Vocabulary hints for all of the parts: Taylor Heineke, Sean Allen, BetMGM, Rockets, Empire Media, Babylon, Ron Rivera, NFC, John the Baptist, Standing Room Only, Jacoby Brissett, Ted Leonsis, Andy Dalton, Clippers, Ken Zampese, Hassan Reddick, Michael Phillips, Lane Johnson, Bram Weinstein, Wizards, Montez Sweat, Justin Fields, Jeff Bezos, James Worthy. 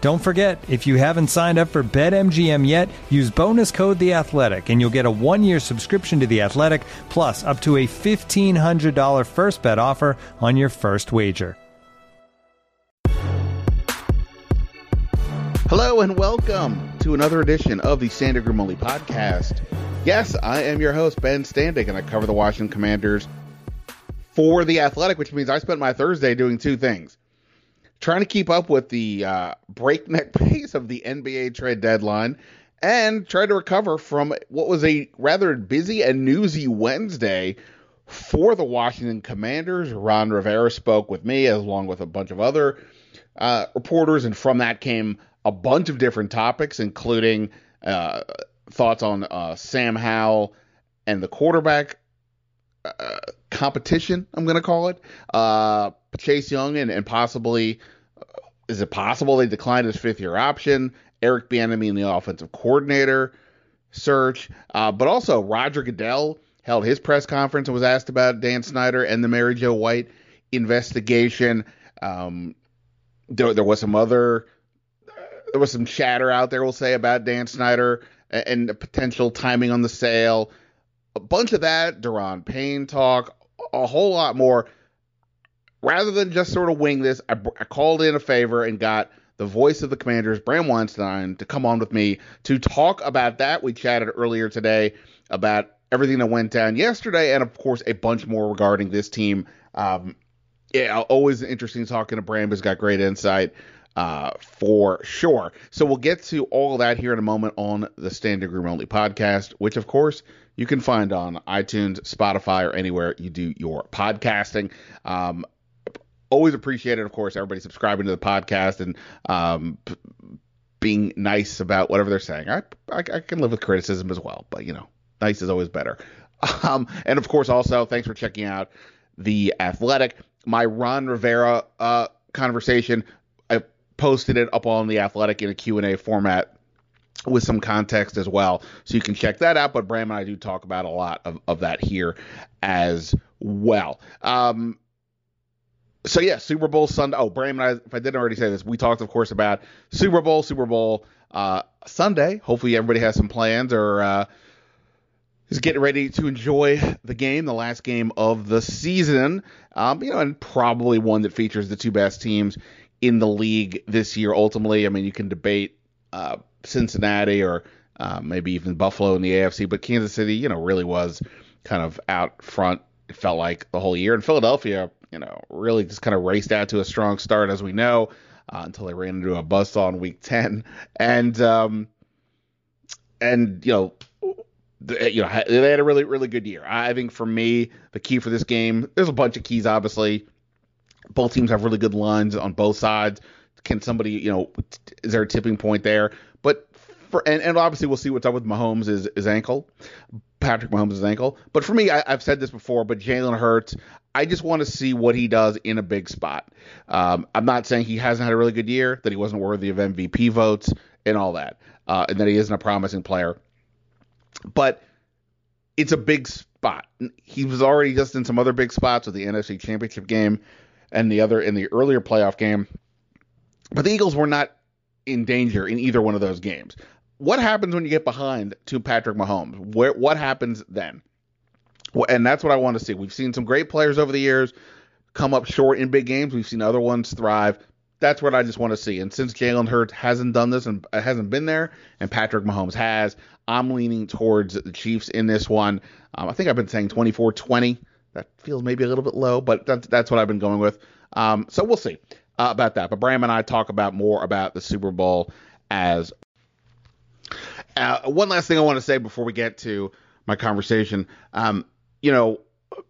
Don't forget, if you haven't signed up for BetMGM yet, use bonus code The Athletic, and you'll get a one-year subscription to The Athletic, plus up to a $1,500 first bet offer on your first wager. Hello and welcome to another edition of the Standing Room Only podcast. Yes, I am your host, Ben Standing, and I cover the Washington Commanders for The Athletic, which means I spent my Thursday doing two things. Trying to keep up with the breakneck pace of the NBA trade deadline and try to recover from what was a rather busy and newsy Wednesday for the Washington Commanders. Ron Rivera spoke with me along with a bunch of other reporters, and from that came a bunch of different topics, including thoughts on Sam Howell and the quarterback competition, I'm going to call it, Chase Young, and possibly is it possible they declined his fifth-year option? Eric Bieniemy in the offensive coordinator search. But also Roger Goodell held his press conference and was asked about Dan Snyder and the Mary Jo White investigation. There was some chatter out there, we'll say, about Dan Snyder and the potential timing on the sale. A bunch of that, Daron Payne talk, a whole lot more. Rather than just sort of wing this, I called in a favor and got the voice of the Commanders, Bram Weinstein, to come on with me to talk about that. We chatted earlier today about everything that went down yesterday and, of course, a bunch more regarding this team. Always interesting talking to Bram, who's got great insight for sure. So we'll get to all of that here in a moment on the Standing Room Only podcast, which, of course, you can find on iTunes, Spotify, or anywhere you do your podcasting. Always appreciate it, of course, everybody subscribing to the podcast and being nice about whatever they're saying. I can live with criticism as well, but, you know, nice is always better. And, of course, also, thanks for checking out The Athletic. My Ron Rivera conversation, I posted it up on The Athletic in a Q&A format with some context as well, so you can check that out. But Bram and I do talk about a lot of that here as well. So, yeah, Super Bowl Sunday. Oh, Bram and I, if I didn't already say this, we talked, of course, about Super Bowl Sunday. Hopefully everybody has some plans or is getting ready to enjoy the game, the last game of the season, and probably one that features the two best teams in the league this year ultimately. I mean, you can debate Cincinnati or maybe even Buffalo in the AFC, but Kansas City, really was kind of out front, it felt like, the whole year. And Philadelphia, really just kind of raced out to a strong start, as we know, until they ran into a buzzsaw in Week 10. And they had a really, really good year. I think for me, the key for this game, there's a bunch of keys, obviously. Both teams have really good lines on both sides. Can somebody, is there a tipping point there? But and obviously we'll see what's up with Mahomes, his ankle. Patrick Mahomes' ankle. But for me, I've said this before, but Jalen Hurts, I just want to see what he does in a big spot. I'm not saying he hasn't had a really good year, that he wasn't worthy of MVP votes and all that, and that he isn't a promising player. But it's a big spot. He was already just in some other big spots with the NFC Championship game and in the earlier playoff game. But the Eagles were not in danger in either one of those games. What happens when you get behind to Patrick Mahomes? What happens then? And that's what I want to see. We've seen some great players over the years come up short in big games. We've seen other ones thrive. that's what I just want to see. And since Jalen Hurts hasn't done this and hasn't been there, and Patrick Mahomes has, I'm leaning towards the Chiefs in this one. I think I've been saying 24-20. That feels maybe a little bit low, but that's what I've been going with. So we'll see about that. But Bram and I talk about more about the Super Bowl as one last thing I want to say before we get to my conversation.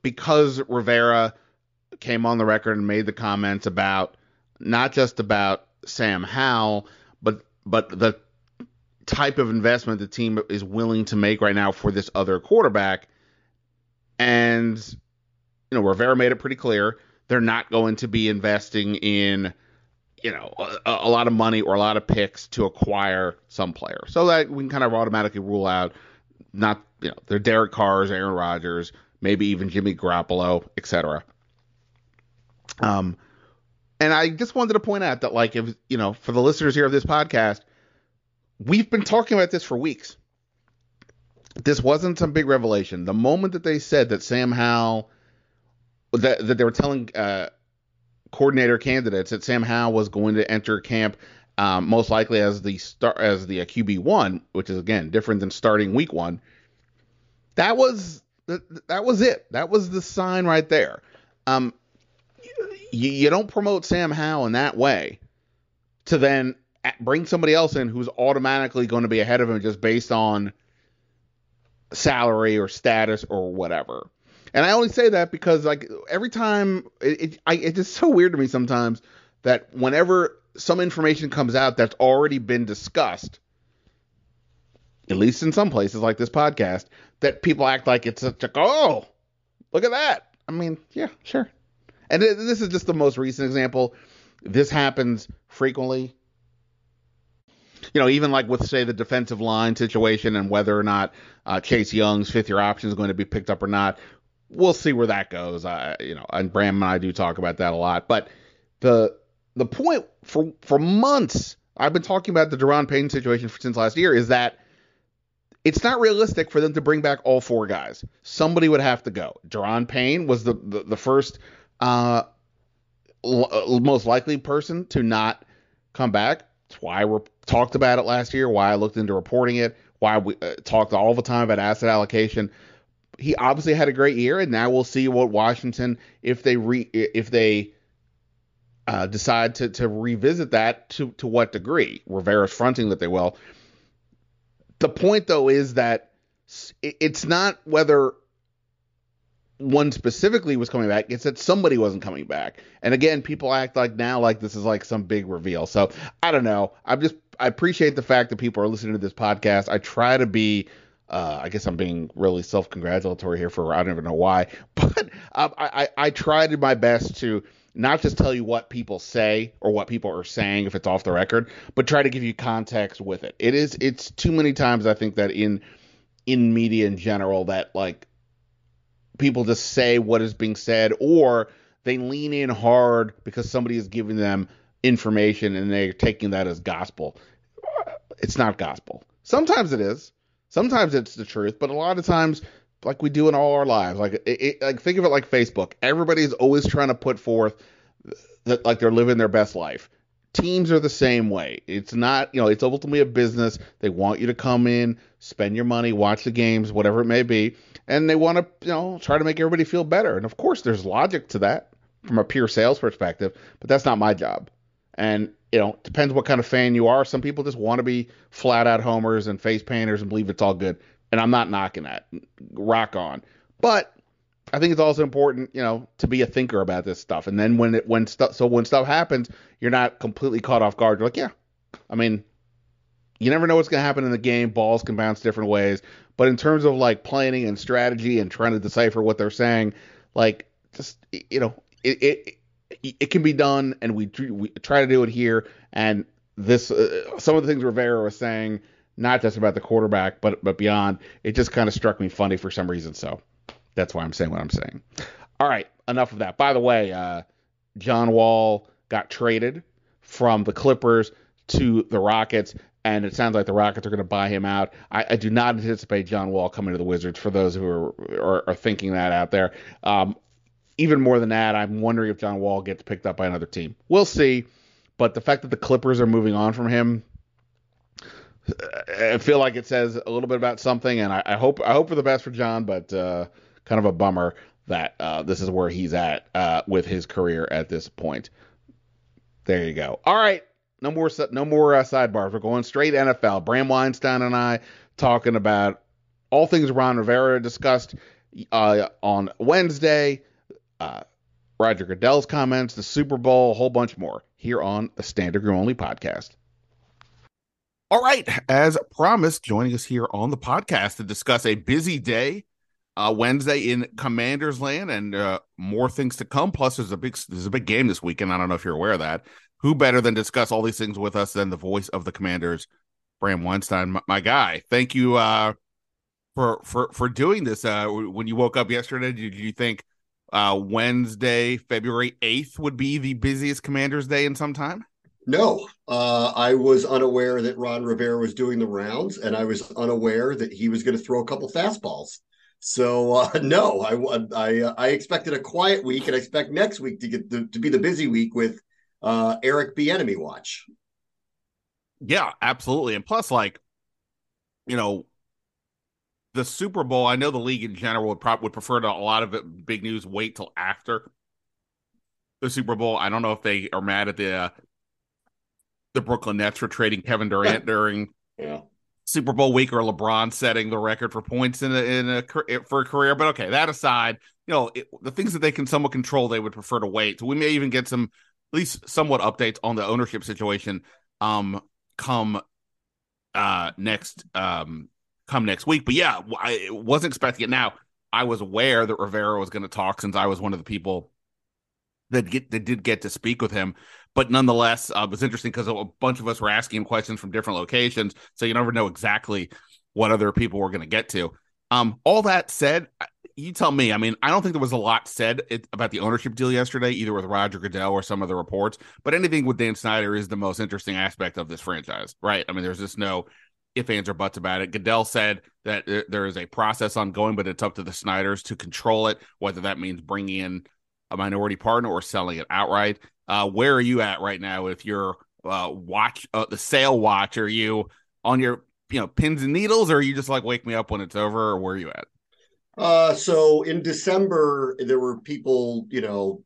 Because Rivera came on the record and made the comments about not just about Sam Howell, but the type of investment the team is willing to make right now for this other quarterback. And, Rivera made it pretty clear they're not going to be investing in, a lot of money or a lot of picks to acquire some player. So that we can kind of automatically rule out they're Derek Carrs, Aaron Rodgers, maybe even Jimmy Garoppolo, etc. And I just wanted to point out that, if for the listeners here of this podcast, we've been talking about this for weeks. This wasn't some big revelation. The moment that they said that Sam Howell, that they were telling coordinator candidates that Sam Howell was going to enter camp most likely as the QB1, which is again different than starting week one. That was it. That was the sign right there. You don't promote Sam Howell in that way to then bring somebody else in who's automatically going to be ahead of him just based on salary or status or whatever. And I only say that because every time it's just so weird to me sometimes that whenever some information comes out that's already been discussed, at least in some places like this podcast, that people act like it's such oh, look at that. I mean, yeah, sure. And this is just the most recent example. This happens frequently. Even with, say, the defensive line situation and whether or not Chase Young's fifth-year option is going to be picked up or not, we'll see where that goes. And Bram and I do talk about that a lot. But the point for months, I've been talking about the Daron Payne situation since last year, is that it's not realistic for them to bring back all four guys. Somebody would have to go. Daron Payne was the first most likely person to not come back. That's why we talked about it last year, why I looked into reporting it, why we talked all the time about asset allocation. He obviously had a great year, and now we'll see what Washington, if they decide to revisit that, to what degree. Rivera's fronting that they will. The point, though, is that it's not whether one specifically was coming back. It's that somebody wasn't coming back. And again, people act like this is some big reveal. So I don't know. I appreciate the fact that people are listening to this podcast. I try to be, I guess I'm being really self-congratulatory here I don't even know why, but I tried my best to not just tell you what people say or what people are saying if it's off the record, but try to give you context with it. It's too many times I think that in media in general that people just say what is being said, or they lean in hard because somebody is giving them information and they're taking that as gospel. It's not gospel. Sometimes it is. Sometimes it's the truth, but a lot of times, we do in all our lives, think of it like Facebook. Everybody's always trying to put forth that they're living their best life. Teams are the same way. It's not, it's ultimately a business. They want you to come in, spend your money, watch the games, whatever it may be. And they want to, try to make everybody feel better. And of course there's logic to that from a pure sales perspective, but that's not my job. And, depends what kind of fan you are. Some people just want to be flat out homers and face painters and believe it's all good. And I'm not knocking that. Rock on. But I think it's also important, to be a thinker about this stuff. And then when stuff happens, you're not completely caught off guard. You're yeah, I mean, you never know what's going to happen in the game. Balls can bounce different ways. But in terms of planning and strategy and trying to decipher what they're saying, it can be done. And we try to do it here. And this, some of the things Rivera was saying, not just about the quarterback, but beyond, it just kind of struck me funny for some reason. So that's why I'm saying what I'm saying. All right, enough of that. By the way, John Wall got traded from the Clippers to the Rockets, and it sounds like the Rockets are going to buy him out. I do not anticipate John Wall coming to the Wizards, for those who are thinking that out there. Even more than that, I'm wondering if John Wall gets picked up by another team. We'll see, But the fact that the Clippers are moving on from him, I feel like it says a little bit about something, and I hope for the best for John, but kind of a bummer that this is where he's at with his career at this point. There you go. All right, no more sidebars. We're going straight NFL. Bram Weinstein and I talking about all things Ron Rivera discussed on Wednesday, Roger Goodell's comments, the Super Bowl, a whole bunch more here on the Standing Room Only podcast. All right, as promised, joining us here on the podcast to discuss a busy day Wednesday in Commanders land, and more things to come. Plus, there's a big game this weekend. I don't know if you're aware of that. Who better than discuss all these things with us than the voice of the Commanders, Bram Weinstein, my guy. Thank you for doing this. When you woke up yesterday, did you think Wednesday, February 8th would be the busiest Commanders day in some time? No, I was unaware that Ron Rivera was doing the rounds, and I was unaware that he was going to throw a couple fastballs. So no, I expected a quiet week, and I expect next week to be the busy week with Eric Bieniemy watch. Yeah, absolutely. And plus, like, you know, the Super Bowl, I know the league in general would prefer to a lot of it, big news, wait till after the Super Bowl. I don't know if they are mad at the Brooklyn Nets for trading Kevin Durant during Super Bowl week, or LeBron setting the record for points for a career. But okay, that aside, you know, the things that they can somewhat control, they would prefer to wait. So we may even get some, at least somewhat, updates on the ownership situation come next week. But yeah, I wasn't expecting it. Now, I was aware that Rivera was going to talk, since I was one of the people that did get to speak with him. But nonetheless, it was interesting because a bunch of us were asking him questions from different locations, so you never know exactly what other people were going to get to. All that said, you tell me. I mean, I don't think there was a lot said about the ownership deal yesterday, either with Roger Goodell or some of the reports, but anything with Dan Snyder is the most interesting aspect of this franchise, right? I mean, there's just no ifs, ands, or buts about it. Goodell said that there is a process ongoing, but it's up to the Snyders to control it, whether that means bringing in a minority partner or selling it outright. Where are you at right now? If you're the sale watch, are you on your pins and needles, or are you just like, wake me up when it's over, or where are you at? So in December, there were people,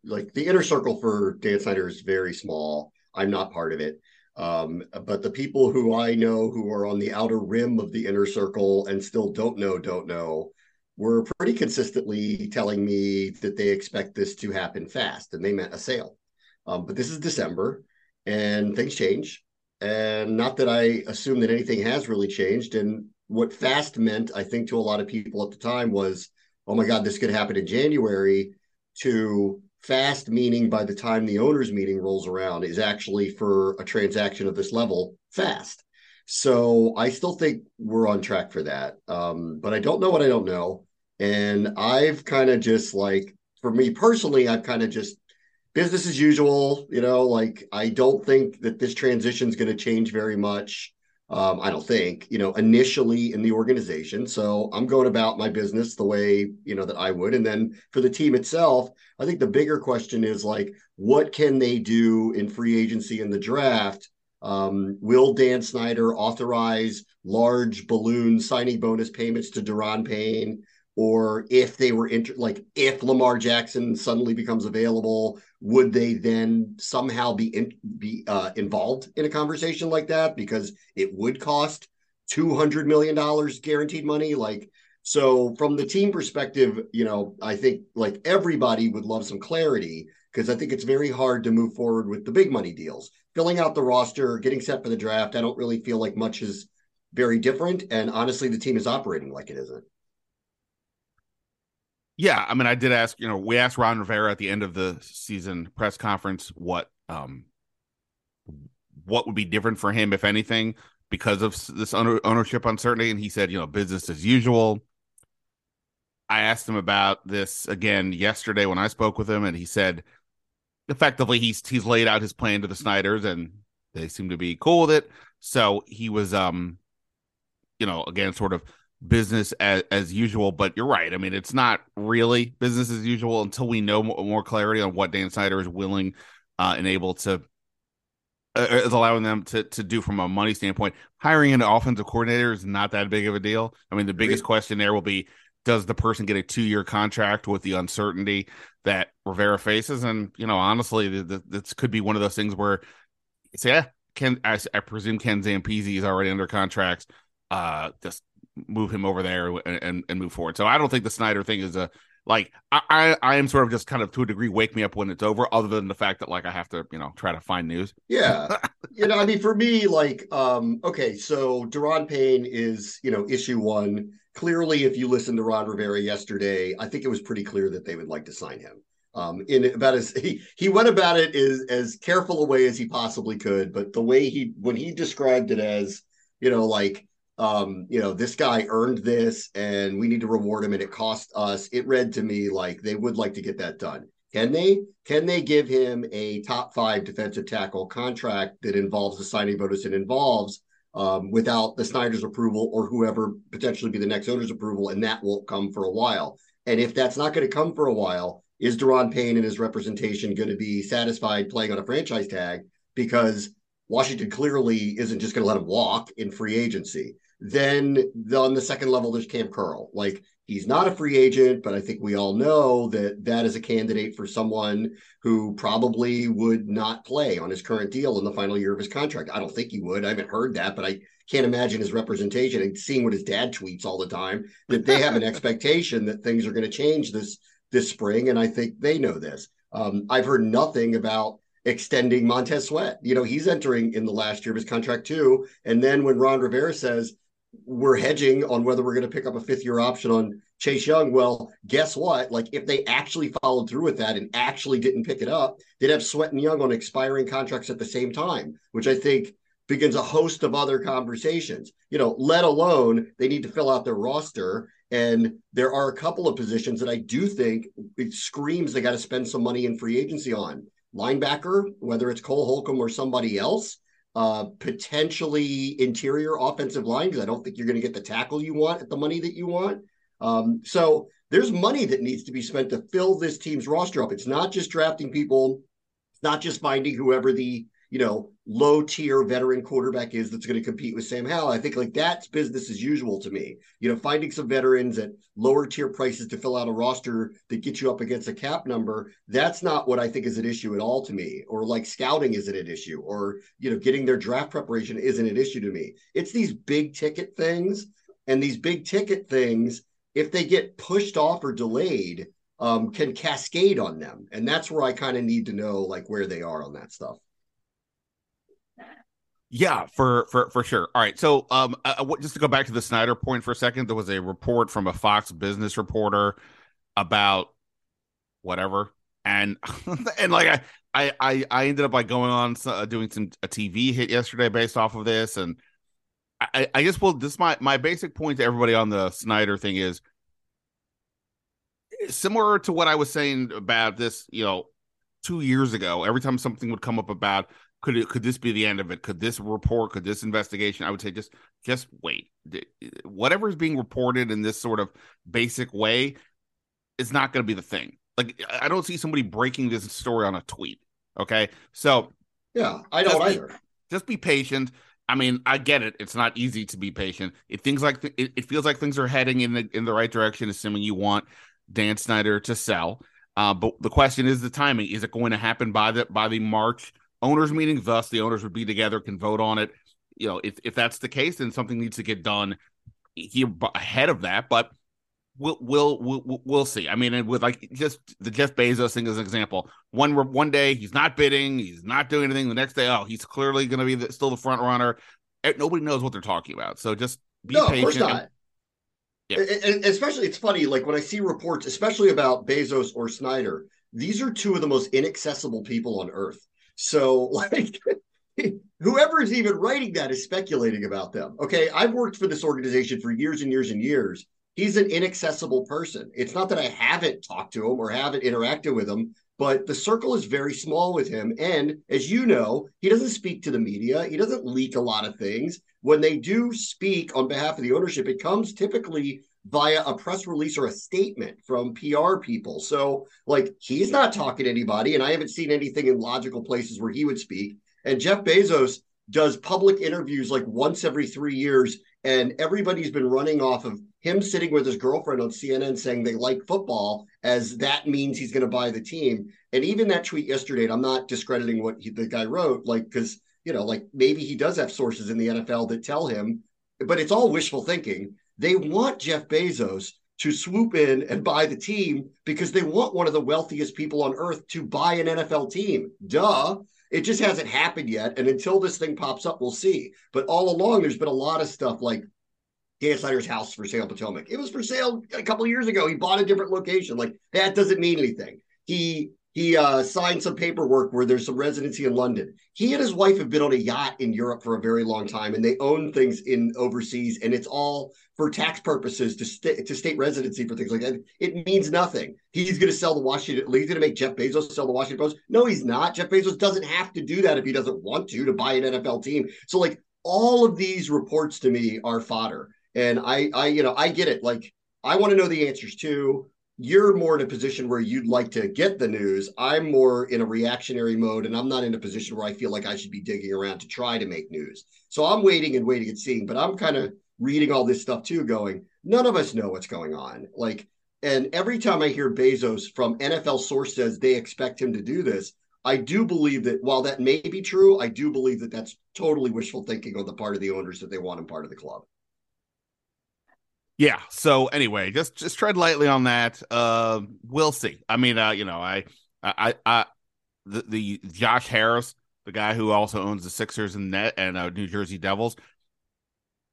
like the inner circle for Dan Snyder is very small. I'm not part of it. But the people who I know who are on the outer rim of the inner circle and still don't know, were pretty consistently telling me that they expect this to happen fast, and they meant a sale. But this is December, and things change. And not that I assume that anything has really changed. And what fast meant, I think, to a lot of people at the time was, oh my God, this could happen in January, to fast meaning by the time the owners meeting rolls around is actually, for a transaction of this level, fast. So I still think we're on track for that. But I don't know what I don't know. And I've kind of just, like, for me personally, I've kind of just business as usual, I don't think that this transition is going to change very much. I don't think, initially in the organization. So I'm going about my business the way, that I would. And then for the team itself, I think the bigger question is, like, what can they do in free agency and the draft? Will Dan Snyder authorize large balloon signing bonus payments to Daron Payne? Or if they were if Lamar Jackson suddenly becomes available, would they then somehow be involved in a conversation like that? Because it would cost $200 million guaranteed money. So from the team perspective, I think, like, everybody would love some clarity, because I think it's very hard to move forward with the big money deals. Filling out the roster, getting set for the draft, I don't really feel like much is very different. And honestly, the team is operating like it isn't. Yeah, I mean, I did ask, we asked Ron Rivera at the end of the season press conference what would be different for him, if anything, because of this ownership uncertainty, and he said, business as usual. I asked him about this again yesterday when I spoke with him, and he said, effectively, he's laid out his plan to the Snyders, and they seem to be cool with it. So he was, again, sort of business as usual. But you're right. I mean, it's not really business as usual until we know more clarity on what Dan Snyder is willing and able to is allowing them to do from a money standpoint. Hiring an offensive coordinator is not that big of a deal. I mean, the biggest question there will be, does the person get a 2-year contract with the uncertainty that Rivera faces? And, you know, honestly, this could be one of those things where it's, I presume Ken Zampese is already under contracts. Just move him over there and move forward. So I don't think the Snyder thing is a, like, I am sort of just kind of, to a degree, wake me up when it's over, other than the fact that, like, I have to, you know, try to find news. Yeah. You know, I mean, for me, like, okay, so Daron Payne is, you know, issue one. Clearly, if you listened to Ron Rivera yesterday, I think it was pretty clear that they would like to sign him. In about as he went about it is as careful a way as he possibly could, but the way when he described it as, you know, like, you know, this guy earned this and we need to reward him and it cost us. It read to me like they would like to get that done. Can they give him a top 5 defensive tackle contract that involves the signing bonus and involves without the Snyder's approval or whoever potentially be the next owner's approval? And that won't come for a while. And if that's not going to come for a while, is Daron Payne and his representation going to be satisfied playing on a franchise tag? Because Washington clearly isn't just going to let him walk in free agency. Then on the second level, there's Cam Curl. Like, he's not a free agent, but I think we all know that is a candidate for someone who probably would not play on his current deal in the final year of his contract. I don't think he would. I haven't heard that, but I can't imagine his representation and seeing what his dad tweets all the time, that they have an expectation that things are going to change this spring. And I think they know this. I've heard nothing about extending Montez Sweat. You know, he's entering in the last year of his contract too. And then when Ron Rivera says, we're hedging on whether we're going to pick up a 5th-year option on Chase Young. Well, guess what? Like, if they actually followed through with that and actually didn't pick it up, they'd have Sweat and Young on expiring contracts at the same time, which I think begins a host of other conversations, you know, let alone they need to fill out their roster. And there are a couple of positions that I do think it screams they got to spend some money in free agency on. Linebacker, whether it's Cole Holcomb or somebody else, potentially interior offensive line, because I don't think you're going to get the tackle you want at the money that you want. So there's money that needs to be spent to fill this team's roster up. It's not just drafting people. It's not just finding whoever the, you know, low tier veteran quarterback is that's going to compete with Sam Howell. I think, like, that's business as usual to me, you know, finding some veterans at lower tier prices to fill out a roster that gets you up against a cap number. That's not what I think is an issue at all to me, or like scouting isn't an issue, or, you know, getting their draft preparation isn't an issue to me. It's these big ticket things, and these big ticket things, if they get pushed off or delayed, can cascade on them. And that's where I kind of need to know, like, where they are on that stuff. Yeah, for sure. All right. So just to go back to the Snyder point for a second, there was a report from a Fox Business reporter about whatever. And like, I ended up like going on doing a TV hit yesterday based off of this. And I guess, well, this my basic point to everybody on the Snyder thing is similar to what I was saying about this, you know, 2 years ago. Every time something would come up about, could this be the end of it? Could this report, could this investigation? I would say just wait. Whatever is being reported in this sort of basic way is not going to be the thing. Like, I don't see somebody breaking this story on a tweet. Okay. So yeah, I don't either. Just be patient. I mean, I get it. It's not easy to be patient. It feels like things are heading in the right direction, assuming you want Dan Snyder to sell. But the question is the timing. Is it going to happen by the March owners meeting? Thus, the owners would be together, can vote on it. You know, if that's the case, then something needs to get done here ahead of that. But we'll see. I mean, and with like just the Jeff Bezos thing as an example, one day he's not bidding, he's not doing anything. The next day, oh, he's clearly going to be still the front runner. Nobody knows what they're talking about, so just be patient. Of course not. Yeah. And especially, it's funny, like when I see reports, especially about Bezos or Snyder, these are two of the most inaccessible people on earth. So, like, whoever is even writing that is speculating about them. Okay, I've worked for this organization for years and years and years. He's an inaccessible person. It's not that I haven't talked to him or haven't interacted with him, but the circle is very small with him. And as you know, he doesn't speak to the media. He doesn't leak a lot of things. When they do speak on behalf of the ownership, it comes typically via a press release or a statement from PR people. So, like, he's not talking to anybody, and I haven't seen anything in logical places where he would speak. And Jeff Bezos does public interviews like once every 3 years, and everybody's been running off of him sitting with his girlfriend on CNN saying they like football, as that means he's going to buy the team. And even that tweet yesterday, and I'm not discrediting what the guy wrote, like, because, you know, like maybe he does have sources in the NFL that tell him, but it's all wishful thinking. They want Jeff Bezos to swoop in and buy the team because they want one of the wealthiest people on earth to buy an NFL team. Duh. It just hasn't happened yet. And until this thing pops up, we'll see. But all along, there's been a lot of stuff like Dan Snyder's house for sale in Potomac. It was for sale a couple of years ago. He bought a different location. Like, that doesn't mean anything. He signed some paperwork where there's some residency in London. He and his wife have been on a yacht in Europe for a very long time, and they own things in overseas, and it's all for tax purposes to state residency for things like that. It means nothing. He's going to sell the Washington. He's going to make Jeff Bezos sell the Washington Post. No, he's not. Jeff Bezos doesn't have to do that if he doesn't want to buy an NFL team. So like all of these reports to me are fodder, and I get it. Like, I want to know the answers too. You're more in a position where you'd like to get the news. I'm more in a reactionary mode, and I'm not in a position where I feel like I should be digging around to try to make news. So I'm waiting and seeing, but I'm kind of reading all this stuff too, going, none of us know what's going on. Like, and every time I hear Bezos from NFL source says they expect him to do this, I do believe that while that may be true, I do believe that that's totally wishful thinking on the part of the owners that they want him part of the club. Yeah. So anyway, just tread lightly on that. We'll see. I mean, the Josh Harris, the guy who also owns the Sixers and New Jersey Devils,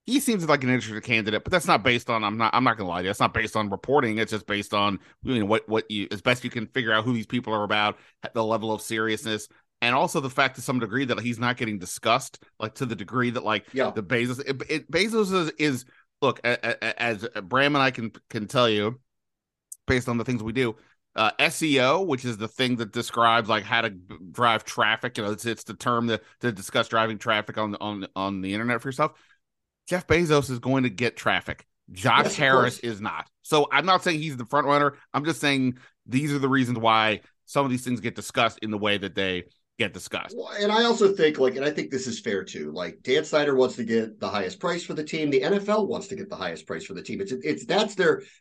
he seems like an interesting candidate, but that's not based on. I'm not gonna lie to you. That's not based on reporting. It's just based on what you, as best you can figure out who these people are about, the level of seriousness. And also the fact to some degree that he's not getting discussed, like to the degree that the Bezos. Bezos is look, as Bram and I can tell you, based on the things we do, SEO, which is the thing that describes like how to drive traffic. You know, it's the term to discuss driving traffic on the internet for yourself. Jeff Bezos is going to get traffic. Josh Harris is not. So I'm not saying he's the front runner. I'm just saying these are the reasons why some of these things get discussed in the way that they get discussed. Well, and I also think and I think this is fair too, like Dan Snyder wants to get the highest price for the team. The NFL wants to get the highest price for the team.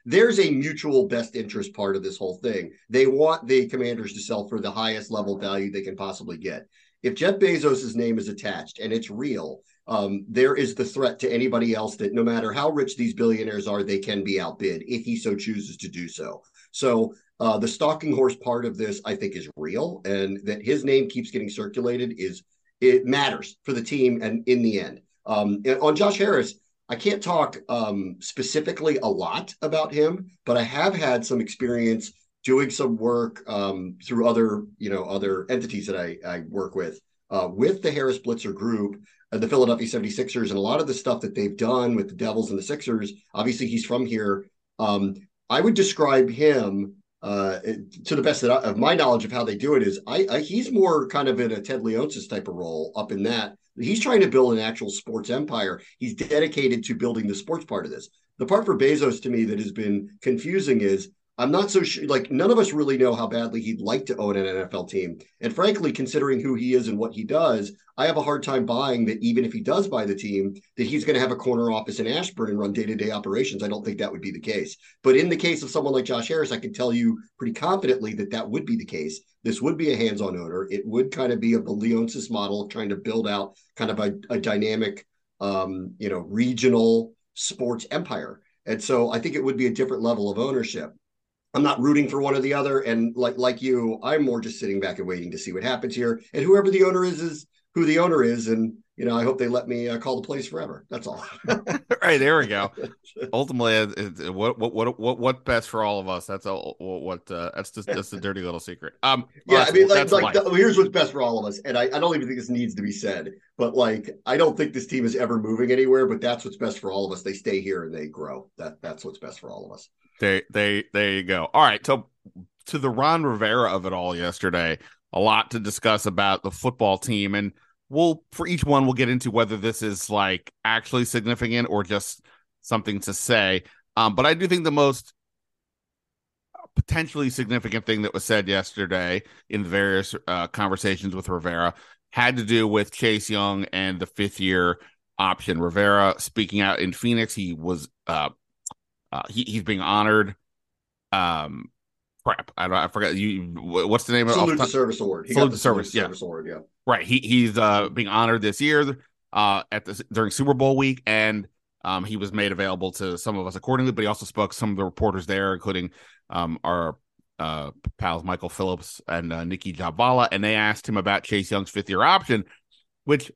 There's a mutual best interest part of this whole thing. They want the Commanders to sell for the highest level value they can possibly get. If Jeff Bezos's name is attached, and it's real, there is the threat to anybody else that no matter how rich these billionaires are, they can be outbid if he so chooses to do so. So the stalking horse part of this, I think, is real, and that his name keeps getting circulated it matters for the team. And in the end, on Josh Harris, I can't talk specifically a lot about him, but I have had some experience doing some work through other entities that I work with the Harris Blitzer group, the Philadelphia 76ers, and a lot of the stuff that they've done with the Devils and the Sixers. Obviously, he's from here. I would describe him, to the best of my knowledge of how they do it, is he's more kind of in a Ted Leonsis type of role up in that. He's trying to build an actual sports empire. He's dedicated to building the sports part of this. The part for Bezos to me that has been confusing is I'm not so sure, like none of us really know how badly he'd like to own an NFL team. And frankly, considering who he is and what he does, I have a hard time buying that even if he does buy the team, that he's going to have a corner office in Ashburn and run day-to-day operations. I don't think that would be the case. But in the case of someone like Josh Harris, I can tell you pretty confidently that that would be the case. This would be a hands-on owner. It would kind of be a Leonsis model, trying to build out kind of a dynamic, regional sports empire. And so I think it would be a different level of ownership. I'm not rooting for one or the other, and like you, I'm more just sitting back and waiting to see what happens here. And whoever the owner is who the owner is, and I hope they let me call the place forever. That's all. Right, there we go. Ultimately, what's best for all of us? That's all. That's just a dirty little secret. Yeah, I mean, here's what's best for all of us, and I don't even think this needs to be said, but I don't think this team is ever moving anywhere. But that's what's best for all of us. They stay here and they grow. That's what's best for all of us. There you go. All right. So to the Ron Rivera of it all yesterday, a lot to discuss about the football team, and for each one, we'll get into whether this is actually significant or just something to say. But I do think the most potentially significant thing that was said yesterday in the various conversations with Rivera had to do with Chase Young and the fifth-year option. Rivera speaking out in Phoenix, he was he's being honored. What's the name of it? Service Award. He got the service, service award, yeah. Right. He's being honored this year during Super Bowl week, and he was made available to some of us accordingly. But he also spoke to some of the reporters there, including our pals Michael Phillips and Nikki Javala, and they asked him about Chase Young's fifth-year option, which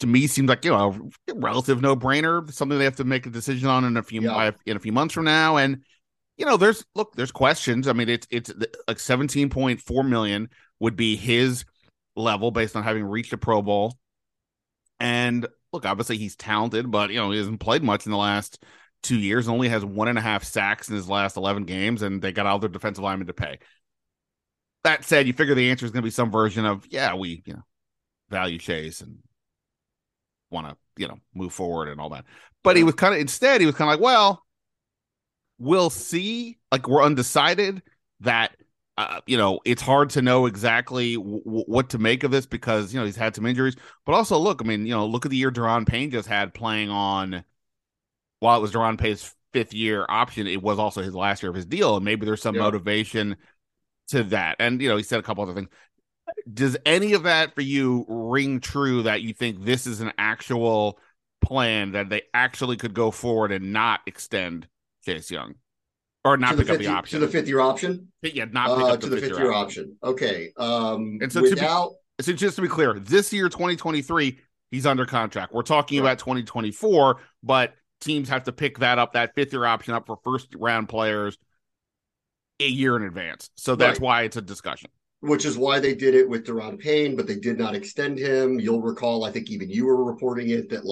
to me seems like a relative no-brainer, something they have to make a decision on in a few months from now. And there's questions. I mean, it's like $17.4 million would be his level based on having reached a Pro Bowl. And look, obviously he's talented, but he hasn't played much in the last 2 years, and only has 1.5 sacks in his last 11 games, and they got all their defensive linemen to pay. That said, you figure the answer is going to be some version of, we value Chase and want to move forward and all that. But he was kind of like, well, we'll see. Like, we're undecided. That it's hard to know exactly what to make of this because he's had some injuries. But also, look, I mean, look at the year Daron Payne just had playing on. While it was Daron Payne's fifth-year option, it was also his last year of his deal, and maybe there's some motivation to that. And, he said a couple other things. Does any of that for you ring true that you think this is an actual plan that they actually could go forward and not extend Chase Young? Or not pick up the option? To the fifth-year option? Yeah, not pick up to the fifth-year option. Okay. So just to be clear, this year, 2023, he's under contract. We're talking about 2024, but teams have to pick that fifth-year option up for first-round players a year in advance. So that's why it's a discussion. Which is why they did it with Daron Payne, but they did not extend him. You'll recall, I think even you were reporting it, that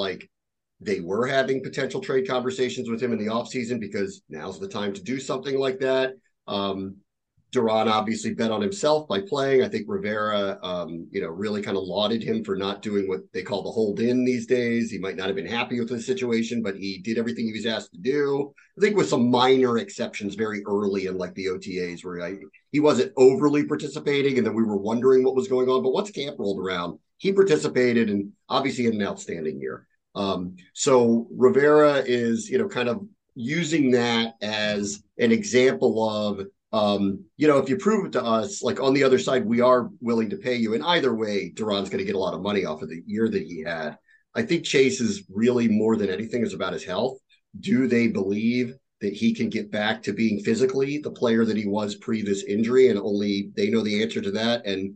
they were having potential trade conversations with him in the offseason because now's the time to do something like that. Daron obviously bet on himself by playing. I think Rivera, really kind of lauded him for not doing what they call the hold in these days. He might not have been happy with the situation, but he did everything he was asked to do. I think with some minor exceptions very early in the OTAs where he wasn't overly participating and then we were wondering what was going on. But once camp rolled around, he participated and obviously had an outstanding year. So Rivera is, kind of using that as an example of, if you prove it to us, on the other side, we are willing to pay you. And either way, Duran's going to get a lot of money off of the year that he had. I think Chase is really more than anything is about his health. Do they believe that he can get back to being physically the player that he was pre this injury? And only they know the answer to that. And,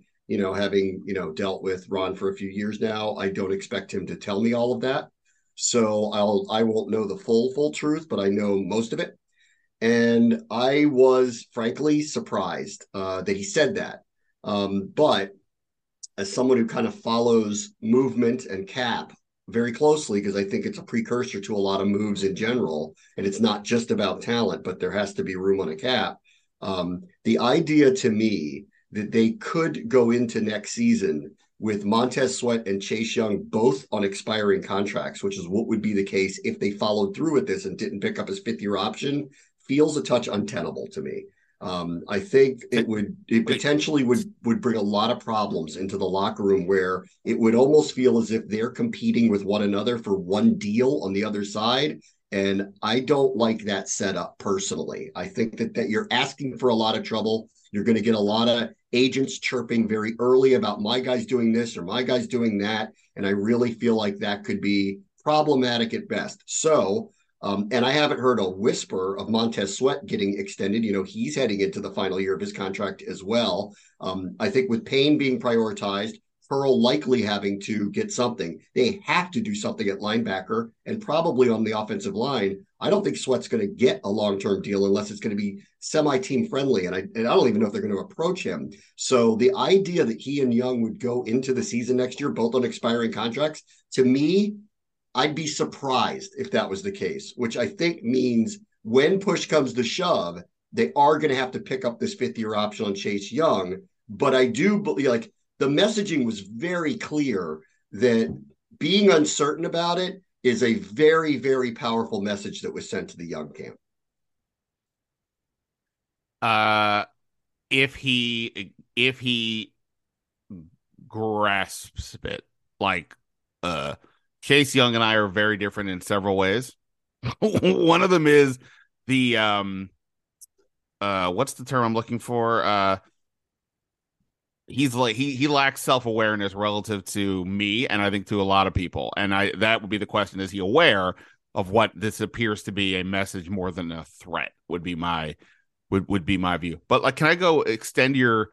having, dealt with Ron for a few years now, I don't expect him to tell me all of that. So I won't know the full truth, but I know most of it. And I was frankly surprised that he said that. But as someone who kind of follows movement and cap very closely, because I think it's a precursor to a lot of moves in general, and it's not just about talent, but there has to be room on a cap. The idea to me that they could go into next season with Montez Sweat and Chase Young both on expiring contracts, which is what would be the case if they followed through with this and didn't pick up his fifth-year option, feels a touch untenable to me. I think it potentially would bring a lot of problems into the locker room where it would almost feel as if they're competing with one another for one deal on the other side. And I don't like that setup personally. I think that you're asking for a lot of trouble. You're going to get a lot of agents chirping very early about my guy's doing this or my guy's doing that. And I really feel like that could be problematic at best. So and I haven't heard a whisper of Montez Sweat getting extended. He's heading into the final year of his contract as well. I think with Payne being prioritized, Pearl likely having to get something. They have to do something at linebacker and probably on the offensive line. I don't think Sweat's going to get a long-term deal unless it's going to be semi-team friendly. And I don't even know if they're going to approach him. So the idea that he and Young would go into the season next year, both on expiring contracts, to me, I'd be surprised if that was the case, which I think means when push comes to shove, they are going to have to pick up this fifth-year option on Chase Young. But I do believe, the messaging was very clear that being uncertain about it is a very, very powerful message that was sent to the Young camp. If he grasps it. Like, Chase Young and I are very different in several ways. One of them is the what's the term I'm looking for? He's like he lacks self-awareness relative to me, and I think to a lot of people. And that would be the question: is he aware of what this appears to be a message more than a threat? Would be my view. But like, can I go extend your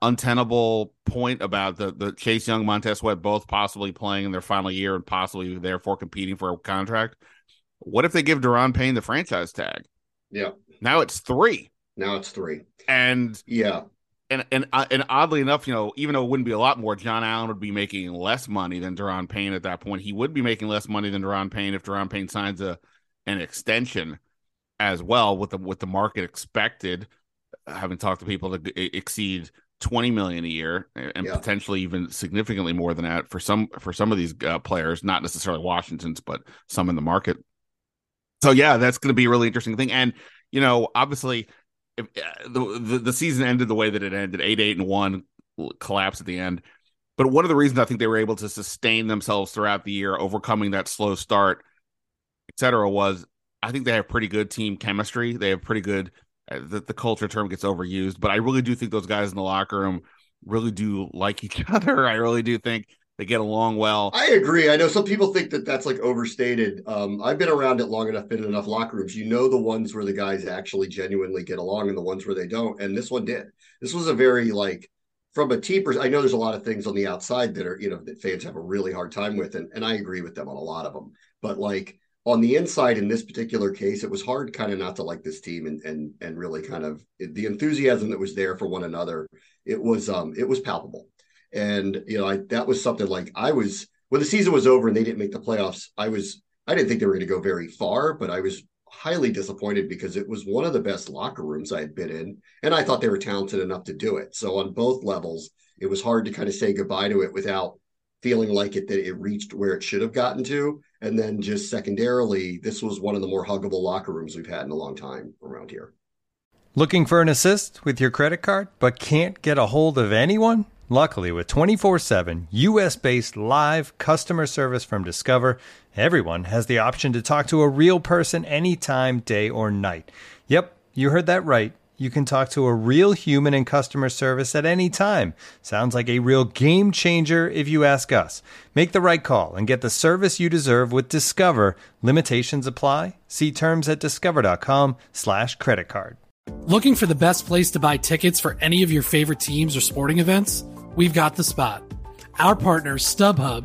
untenable point about the Chase Young, Montez Sweat both possibly playing in their final year and possibly therefore competing for a contract? What if they give Daron Payne the franchise tag? Yeah. Now it's three. And yeah. And oddly enough, you know, even though it wouldn't be a lot more, John Allen would be making less money than Daron Payne at that point. He would be making less money than Daron Payne if Daron Payne signs an extension as well, with the market expected, having talked to people, to exceed $20 million a year and potentially even significantly more than that for some of these players, not necessarily Washington's, but some in the market. So yeah, that's going to be a really interesting thing. And you know, obviously, if the season ended the way that it ended, 8-8-1 collapse at the end. But one of the reasons I think they were able to sustain themselves throughout the year, overcoming that slow start, etc., was I think they have pretty good team chemistry. They have pretty good. The culture term gets overused, but I really do think those guys in the locker room really do like each other. I really do think they get along well. I agree. I know some people think that that's like overstated. I've been around it long enough, been in enough locker rooms. You know, the ones where the guys actually genuinely get along and the ones where they don't. And this one did. This was a very like from a team perspective. I know there's a lot of things on the outside that are, you know, that fans have a really hard time with. And I agree with them on a lot of them, but like, on the inside, in this particular case, it was hard kind of not to like this team and really kind of the enthusiasm that was there for one another. It was palpable. And, you know, that was something like when the season was over and they didn't make the playoffs, I didn't think they were going to go very far, but I was highly disappointed because it was one of the best locker rooms I had been in. And I thought they were talented enough to do it. So on both levels, it was hard to kind of say goodbye to it without feeling like that it reached where it should have gotten to. And then just secondarily, this was one of the more huggable locker rooms we've had in a long time around here. Looking for an assist with your credit card, but can't get a hold of anyone? Luckily, with 24/7 U.S.-based live customer service from Discover, everyone has the option to talk to a real person anytime, day or night. Yep, you heard that right. You can talk to a real human in customer service at any time. Sounds like a real game changer if you ask us. Make the right call and get the service you deserve with Discover. Limitations apply. See terms at discover.com/creditcard. Looking for the best place to buy tickets for any of your favorite teams or sporting events? We've got the spot. Our partner, StubHub,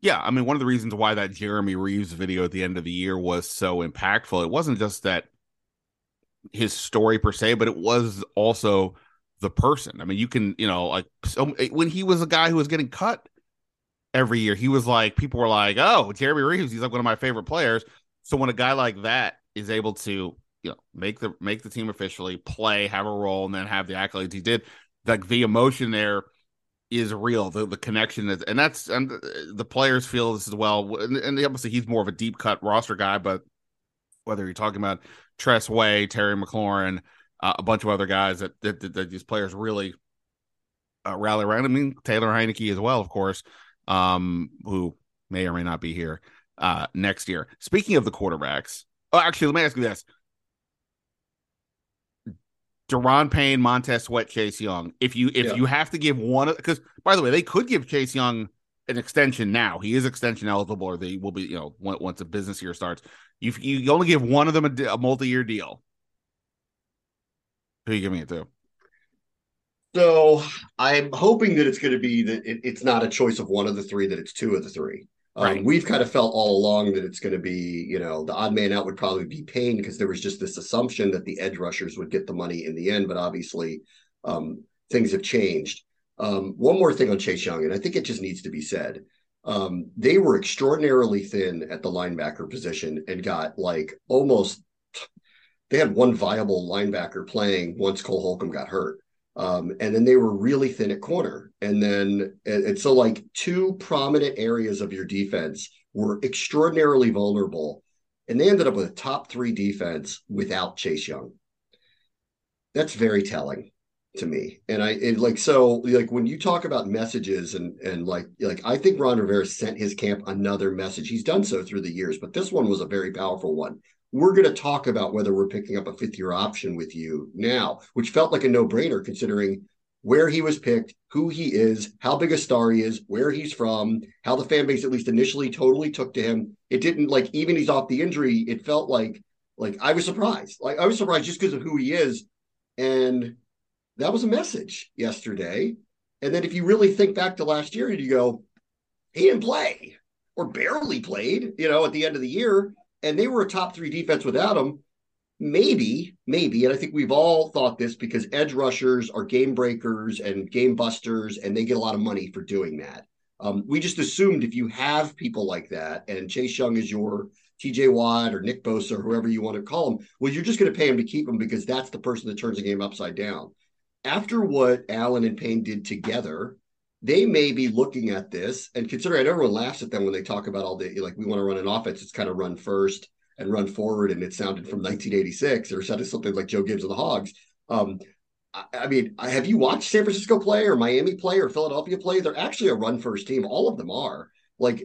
Yeah, I mean, one of the reasons why that Jeremy Reeves video at the end of the year was so impactful, it wasn't just that his story per se, but it was also the person. I mean, you can, you know, like when he was a guy who was getting cut every year, he was like, people were like, oh, Jeremy Reeves, he's like one of my favorite players. So when a guy like that is able to, you know, make the team officially play, have a role, and then have the accolades he did, like the emotion there is real. The connection is, and the players feel this as well. And obviously he's more of a deep cut roster guy, but whether you're talking about Tress Way, Terry McLaurin, a bunch of other guys that these players really rally around. I mean, Taylor Heineke as well, of course, who may or may not be here next year. Speaking of the quarterbacks, oh, actually, let me ask you this. Daron Payne, Montez Sweat, Chase Young. If you have to give one, because by the way, they could give Chase Young an extension now. He is extension eligible, or they will be, you know, once the business year starts. You only give one of them a multi-year deal. Who are you giving it to? So I'm hoping that it's going to be that it's not a choice of one of the three, that it's two of the three. Right. We've kind of felt all along that it's going to be, you know, the odd man out would probably be Payne, because there was just this assumption that the edge rushers would get the money in the end. But obviously things have changed. One more thing on Chase Young, and I think it just needs to be said. They were extraordinarily thin at the linebacker position and got they had one viable linebacker playing once Cole Holcomb got hurt. And then they were really thin at corner. And then, and so like two prominent areas of your defense were extraordinarily vulnerable, and they ended up with a top three defense without Chase Young. That's very telling to me. And when you talk about messages and I think Ron Rivera sent his camp another message. He's done so through the years, but this one was a very powerful one. We're going to talk about whether we're picking up a fifth-year option with you now, which felt like a no-brainer considering where he was picked, who he is, how big a star he is, where he's from, how the fan base at least initially totally took to him. It didn't, even he's off the injury, it felt like I was surprised. I was surprised just because of who he is. And that was a message yesterday. And then if you really think back to last year, you go, he didn't play or barely played, at the end of the year. And they were a top three defense without him. Maybe. And I think we've all thought this because edge rushers are game breakers and game busters, and they get a lot of money for doing that. We just assumed if you have people like that, and Chase Young is your TJ Watt or Nick Bosa or whoever you want to call him, well, you're just going to pay him to keep him because that's the person that turns the game upside down. After what Allen and Payne did together, they may be looking at this and considering everyone laughs at them when they talk about all the, we want to run an offense. It's kind of run first and run forward. And it sounded from 1986 or sounded something like Joe Gibbs and the Hogs. Have you watched San Francisco play or Miami play or Philadelphia play? They're actually a run first team. All of them are.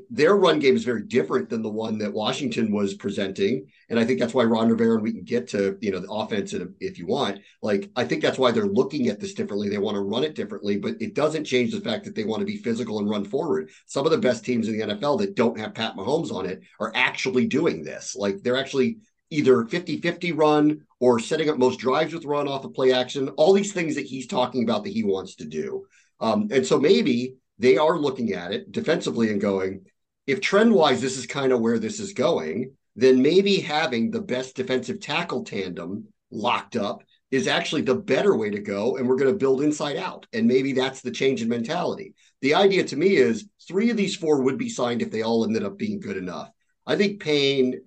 Their run game is very different than the one that Washington was presenting. And I think that's why Ron Rivera, and we can get to, the offense if you want, I think that's why they're looking at this differently. They want to run it differently, but it doesn't change the fact that they want to be physical and run forward. Some of the best teams in the NFL that don't have Pat Mahomes on it are actually doing this. They're actually either 50-50 run or setting up most drives with run off of play action, all these things that he's talking about that he wants to do. And so maybe they are looking at it defensively and going, if trend-wise this is kind of where this is going, then maybe having the best defensive tackle tandem locked up is actually the better way to go, and we're going to build inside out. And maybe that's the change in mentality. The idea to me is three of these four would be signed if they all ended up being good enough. I think Payne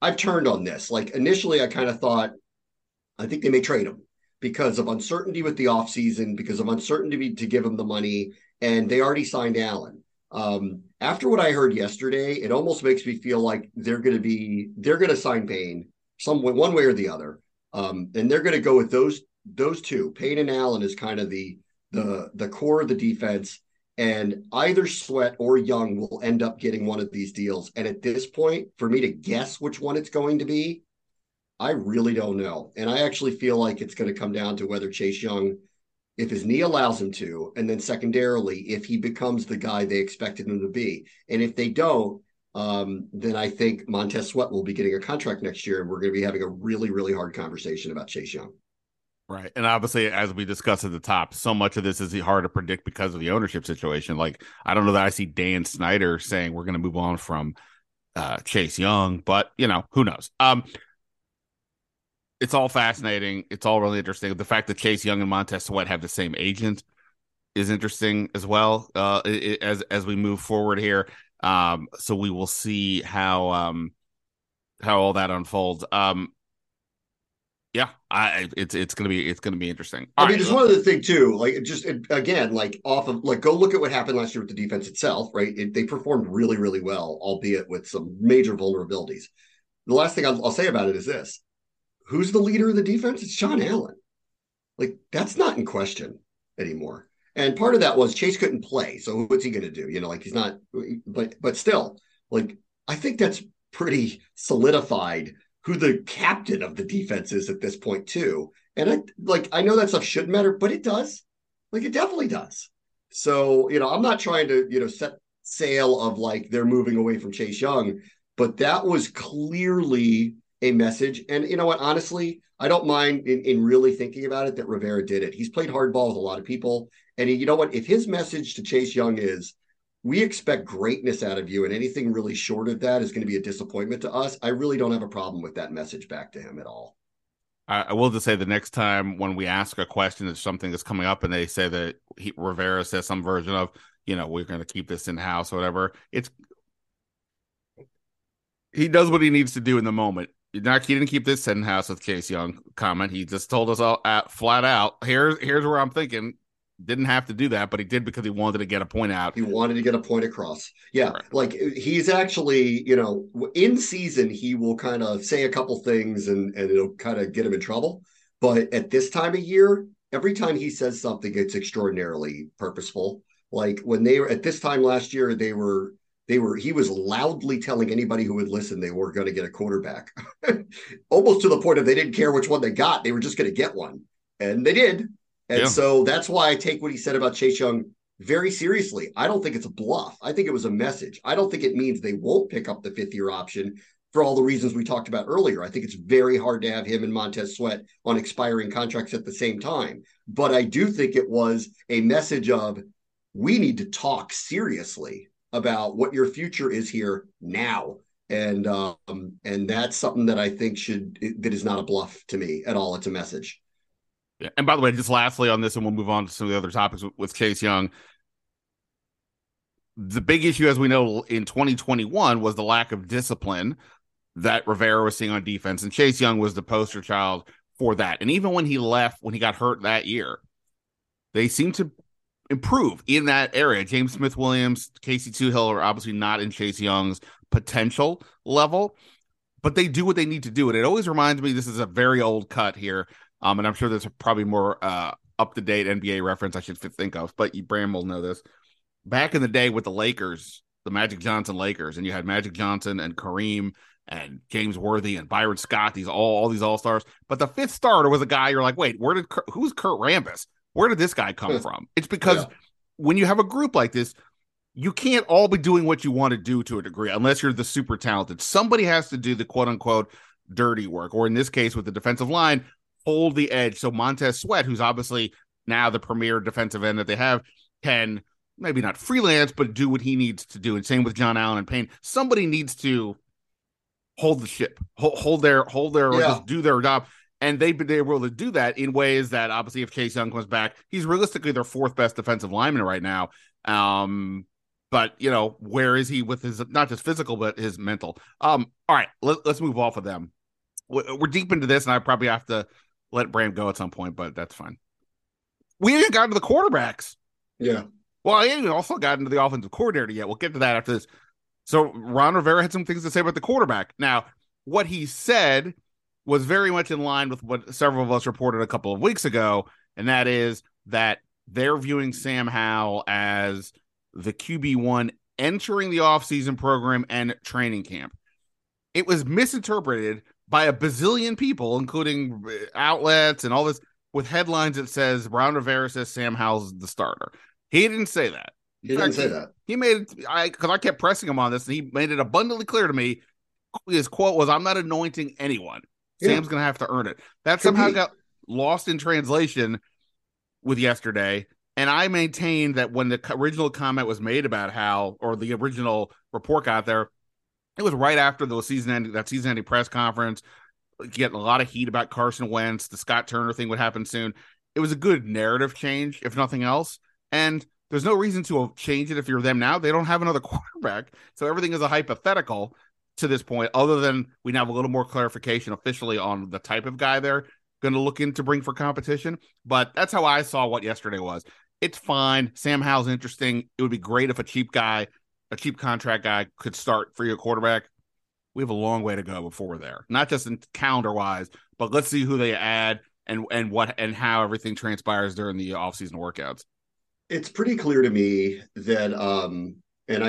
I've turned on this. Initially I kind of thought, I think they may trade him because of uncertainty with the offseason, because of uncertainty to give him the money. And they already signed Allen. After what I heard yesterday, it almost makes me feel like they're going to sign Payne one way or the other, and they're going to go with those two. Payne and Allen is kind of the core of the defense, and either Sweat or Young will end up getting one of these deals. And at this point, for me to guess which one it's going to be, I really don't know. And I actually feel like it's going to come down to whether Chase Young, if his knee allows him to, and then secondarily, if he becomes the guy they expected him to be. And if they don't, then I think Montez Sweat will be getting a contract next year, and we're going to be having a really, really hard conversation about Chase Young. Right. And obviously, as we discussed at the top, so much of this is hard to predict because of the ownership situation. I don't know that I see Dan Snyder saying we're going to move on from Chase Young, but, who knows? It's all fascinating. It's all really interesting. The fact that Chase Young and Montez Sweat have the same agent is interesting as well, as we move forward here. So we will see how all that unfolds. It's going to be interesting. There's one other thing too, go look at what happened last year with the defense itself, right? They performed really, really well, albeit with some major vulnerabilities. The last thing I'll say about it is this. Who's the leader of the defense? It's Sean Allen. That's not in question anymore. And part of that was Chase couldn't play. So what's he going to do? He's not, but still, I think that's pretty solidified who the captain of the defense is at this point too. And I know that stuff shouldn't matter, but it does. It definitely does. So, you know, I'm not trying to, you know, set sail of like they're moving away from Chase Young, but that was clearly a message. And you know what, honestly, I don't mind in really thinking about it that Rivera did it. He's played hardball with a lot of people. And you know what, if his message to Chase Young is, we expect greatness out of you and anything really short of that is going to be a disappointment to us, I really don't have a problem with that message back to him at all. I will just say the next time when we ask a question that something is coming up and they say that Rivera says some version of, you know, we're going to keep this in-house or whatever, it's he does what he needs to do in the moment. He didn't keep this in-house with Chase Young comment. He just told us all flat out, here's where I'm thinking. Didn't have to do that, but he did because he wanted to get a point out. He wanted to get a point across. Yeah, right. Like he's actually, you know, in season, he will kind of say a couple things and it'll kind of get him in trouble. But at this time of year, every time he says something, it's extraordinarily purposeful. Like when they were at this time last year, he was loudly telling anybody who would listen they were going to get a quarterback, almost to the point of they didn't care which one they got. They were just going to get one, and they did. And so that's why I take what he said about Chase Young very seriously. I don't think it's a bluff. I think it was a message. I don't think it means they won't pick up the fifth-year option for all the reasons we talked about earlier. I think it's very hard to have him and Montez Sweat on expiring contracts at the same time. But I do think it was a message of, we need to talk seriously about what your future is here now. And that's something that I think that is not a bluff to me at all. It's a message. And by the way, just lastly on this, and we'll move on to some of the other topics with Chase Young. The big issue, as we know, in 2021 was the lack of discipline that Rivera was seeing on defense. And Chase Young was the poster child for that. And even when he left, when he got hurt that year, they seemed to improve in that area. James Smith-Williams, Casey Tuhill are obviously not in Chase Young's potential level, but they do what they need to do. And it always reminds me, this is a very old cut here. And I'm sure there's probably more up-to-date NBA reference I should think of, but Bram will know this. Back in the day with the Lakers, the Magic Johnson Lakers, and you had Magic Johnson and Kareem and James Worthy and Byron Scott, all these all-stars. But the fifth starter was a guy you're like, wait, who's Kurt Rambis? Where did this guy come from? It's because when you have a group like this, you can't all be doing what you want to do to a degree unless you're the super talented. Somebody has to do the quote-unquote dirty work, or in this case with the defensive line, hold the edge. So Montez Sweat, who's obviously now the premier defensive end that they have, can maybe not freelance, but do what he needs to do. And same with John Allen and Payne. Somebody needs to hold the ship, hold their, or just do their job. And they've been able to do that in ways that obviously if Chase Young comes back, he's realistically their fourth best defensive lineman right now. But you know, where is he with his, not just physical, but his mental? All right, let's move off of them. We're deep into this and I probably have to let Bram go at some point, but that's fine. We haven't gotten to the quarterbacks. Yeah. Well, I haven't also gotten to the offensive coordinator yet. We'll get to that after this. So Ron Rivera had some things to say about the quarterback. Now, what he said was very much in line with what several of us reported a couple of weeks ago, and that is that they're viewing Sam Howell as the QB1 entering the offseason program and training camp. It was misinterpreted by a bazillion people, including outlets and all this, with headlines that says Ron Rivera says Sam Howell's the starter. He didn't say that. He made it, because I kept pressing him on this, and he made it abundantly clear to me. His quote was, "I'm not anointing anyone. Yeah. Sam's going to have to earn it." That somehow got lost in translation with yesterday. And I maintained that when the original comment was made about Howell, or the original report got there, it was right after the season-ending press conference, getting a lot of heat about Carson Wentz. The Scott Turner thing would happen soon. It was a good narrative change, if nothing else. And there's no reason to change it if you're them now. They don't have another quarterback, so everything is a hypothetical to this point, other than we now have a little more clarification officially on the type of guy they're going to look into bring for competition. But that's how I saw what yesterday was. It's fine. Sam Howell's interesting. It would be great if a cheap contract guy could start for your quarterback. We have a long way to go before we're there, not just in calendar wise, but let's see who they add and what, and how everything transpires during the offseason workouts. It's pretty clear to me that, and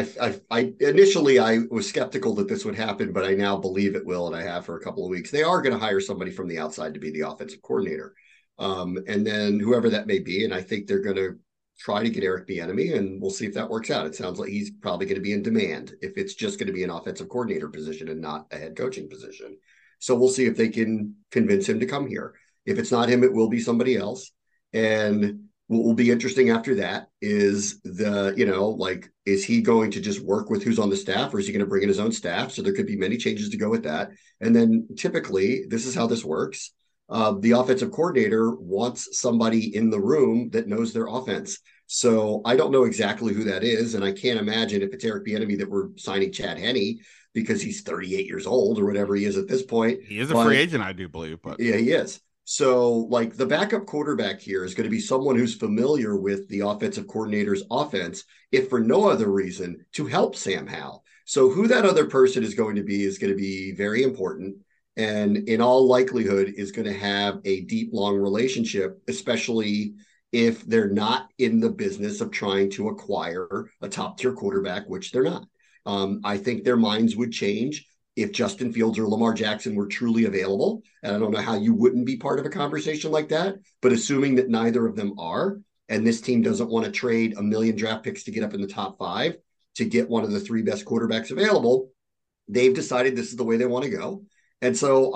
I initially I was skeptical that this would happen, but I now believe it will. And I have for a couple of weeks, they are going to hire somebody from the outside to be the offensive coordinator. And then whoever that may be. And I think they're going to try to get Eric Bieniemy, and we'll see if that works out. It sounds like he's probably going to be in demand if it's just going to be an offensive coordinator position and not a head coaching position. So we'll see if they can convince him to come here. If it's not him, it will be somebody else. And what will be interesting after that is the, you know, like, is he going to just work with who's on the staff, or is he going to bring in his own staff? So there could be many changes to go with that. And then typically this is how this works. The offensive coordinator wants somebody in the room that knows their offense. So I don't know exactly who that is. And I can't imagine if it's Eric Bieniemy that we're signing Chad Henne, because he's 38 years old or whatever he is at this point. He is a free agent, I do believe. But yeah, he is. So like the backup quarterback here is going to be someone who's familiar with the offensive coordinator's offense, if for no other reason, to help Sam Howell. So who that other person is going to be very important. And in all likelihood is going to have a deep, long relationship, especially if they're not in the business of trying to acquire a top tier quarterback, which they're not. I think their minds would change if Justin Fields or Lamar Jackson were truly available. And I don't know how you wouldn't be part of a conversation like that, but assuming that neither of them are, and this team doesn't want to trade $1 million draft picks to get up in the top five to get one of the three best quarterbacks available, they've decided this is the way they want to go. And so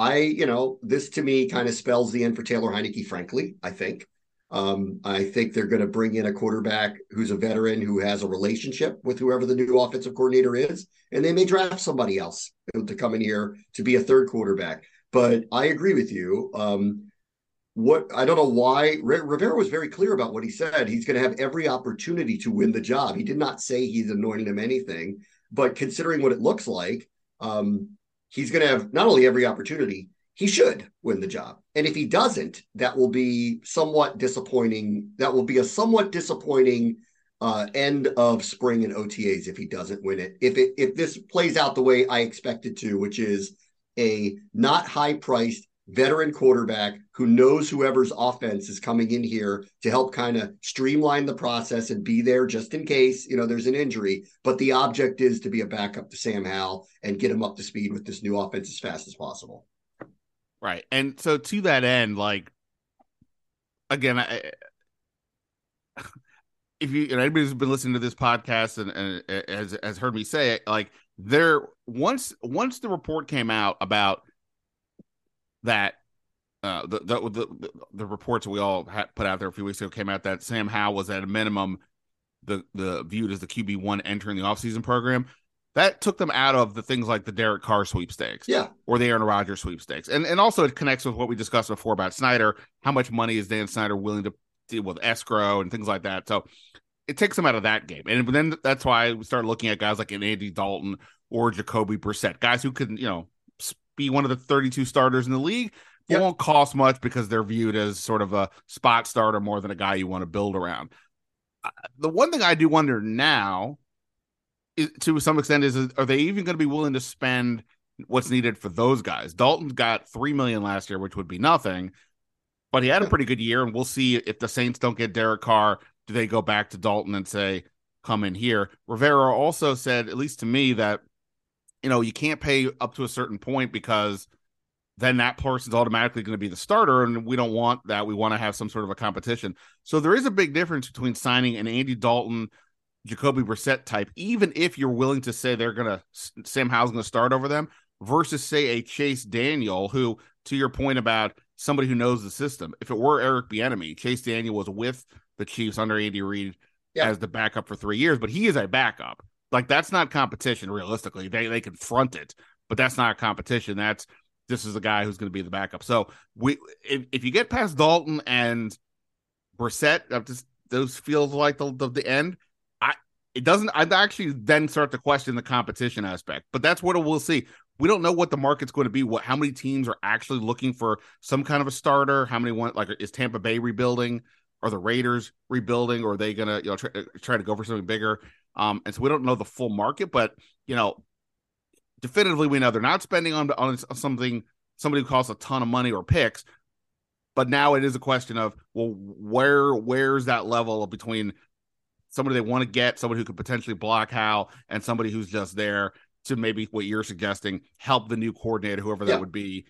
this to me kind of spells the end for Taylor Heineke, frankly, I think. I think they're going to bring in a quarterback who's a veteran, who has a relationship with whoever the new offensive coordinator is, and they may draft somebody else to come in here to be a third quarterback. But I agree with you. I don't know why Rivera was very clear about what he said. He's going to have every opportunity to win the job. He did not say he's anointing him anything, but considering what it looks like, he's going to have not only every opportunity, he should win the job. And if he doesn't, that will be somewhat disappointing. That will be a somewhat disappointing end of spring and OTAs if he doesn't win it. If this plays out the way I expect it to, which is a not high-priced veteran quarterback who knows whoever's offense is coming in here to help kind of streamline the process and be there just in case, there's an injury. But the object is to be a backup to Sam Howell and get him up to speed with this new offense as fast as possible. Right. And so to that end, like, again, if anybody who's been listening to this podcast and has heard me say it, like, there, once the report came out about that, the reports we all had put out there a few weeks ago came out that Sam Howell was at a minimum the viewed as the QB1 entering the offseason program. That took them out of the things like the Derek Carr sweepstakes, or the Aaron Rodgers sweepstakes. And also it connects with what we discussed before about Snyder. How much money is Dan Snyder willing to deal with escrow and things like that? So it takes them out of that game. And then that's why we started looking at guys like an Andy Dalton or Jacoby Brissett, guys who could, be one of the 32 starters in the league, but won't cost much because they're viewed as sort of a spot starter more than a guy you want to build around. The one thing I do wonder now, to some extent, is are they even going to be willing to spend what's needed for those guys? Dalton got $3 million last year, which would be nothing, but he had a pretty good year, and we'll see if the Saints don't get Derek Carr, do they go back to Dalton and say, come in here? Rivera also said, at least to me, that you can't pay up to a certain point because then that person's automatically going to be the starter, and we don't want that. We want to have some sort of a competition. So there is a big difference between signing an Andy Dalton, Jacoby Brissett type, even if you're willing to say Sam Howell's going to start over them, versus say a Chase Daniel, who, to your point about somebody who knows the system, if it were Eric Bieniemy, Chase Daniel was with the Chiefs under Andy Reid as the backup for 3 years, but he is a backup. Like, that's not competition realistically. They confront it, but that's not a competition. This is a guy who's going to be the backup. So if you get past Dalton and Brissett, those feels like the end. I'd actually then start to question the competition aspect, but that's what we'll see. We don't know what the market's going to be, how many teams are actually looking for some kind of a starter, how many want, like, is Tampa Bay rebuilding? Are the Raiders rebuilding? Or are they going to try to go for something bigger? And so we don't know the full market, but, definitively we know they're not spending on somebody who costs a ton of money or picks, but now it is a question of, well, where's that level between somebody they want to get, somebody who could potentially block Hal, and somebody who's just there to maybe what you're suggesting, help the new coordinator, whoever that would be,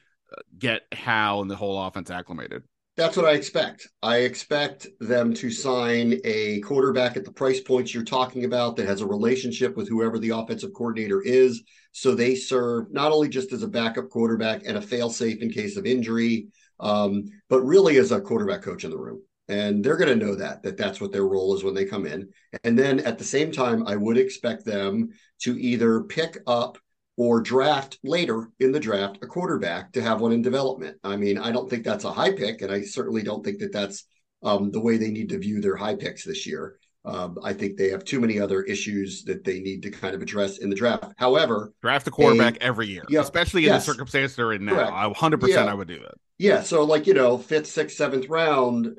get Hal and the whole offense acclimated. That's what I expect. I expect them to sign a quarterback at the price points you're talking about that has a relationship with whoever the offensive coordinator is. So they serve not only just as a backup quarterback and a fail-safe in case of injury, but really as a quarterback coach in the room. And they're going to know that that's what their role is when they come in. And then at the same time, I would expect them to either pick up or draft later in the draft a quarterback to have one in development. I mean, I don't think that's a high pick, and I certainly don't think that that's the way they need to view their high picks this year. I think they have too many other issues that they need to kind of address in the draft. However, draft the quarterback every year, especially in the circumstance they're in now. Correct. 100% I would do that. Yeah. So like, 5th, 6th, 7th round,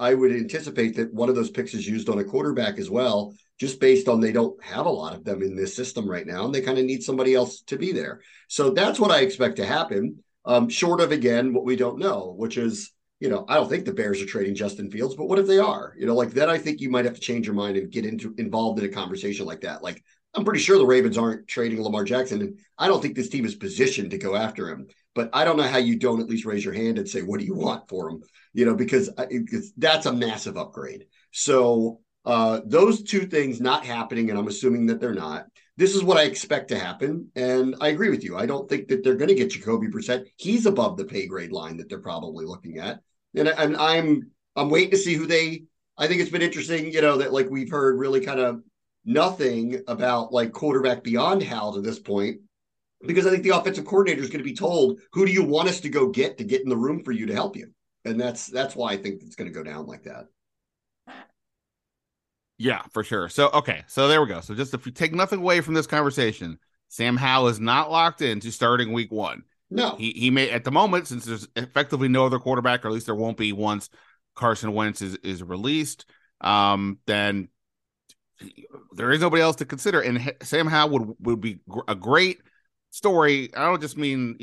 I would anticipate that one of those picks is used on a quarterback as well, just based on they don't have a lot of them in this system right now, and they kind of need somebody else to be there. So that's what I expect to happen, short of, again, what we don't know, which is, I don't think the Bears are trading Justin Fields, but what if they are? Then I think you might have to change your mind and get involved in a conversation like that. Like, I'm pretty sure the Ravens aren't trading Lamar Jackson, and I don't think this team is positioned to go after him. But I don't know how you don't at least raise your hand and say, what do you want for him? Because that's a massive upgrade. So those two things not happening, and I'm assuming that they're not, this is what I expect to happen. And I agree with you. I don't think that they're going to get Jacoby Brissett. He's above the pay grade line that they're probably looking at. And I'm waiting to see who they, I think it's been interesting, that like we've heard really kind of nothing about like quarterback beyond Howell to this point, because I think the offensive coordinator is going to be told, who do you want us to go get to get in the room for you to help you? And that's why I think it's going to go down like that. Yeah, for sure. So, okay. So there we go. So just if you take nothing away from this conversation, Sam Howell is not locked into starting week 1. No, he may at the moment, since there's effectively no other quarterback, or at least there won't be once Carson Wentz is released. Then there is nobody else to consider. And Sam Howell would be a great story. I don't just mean,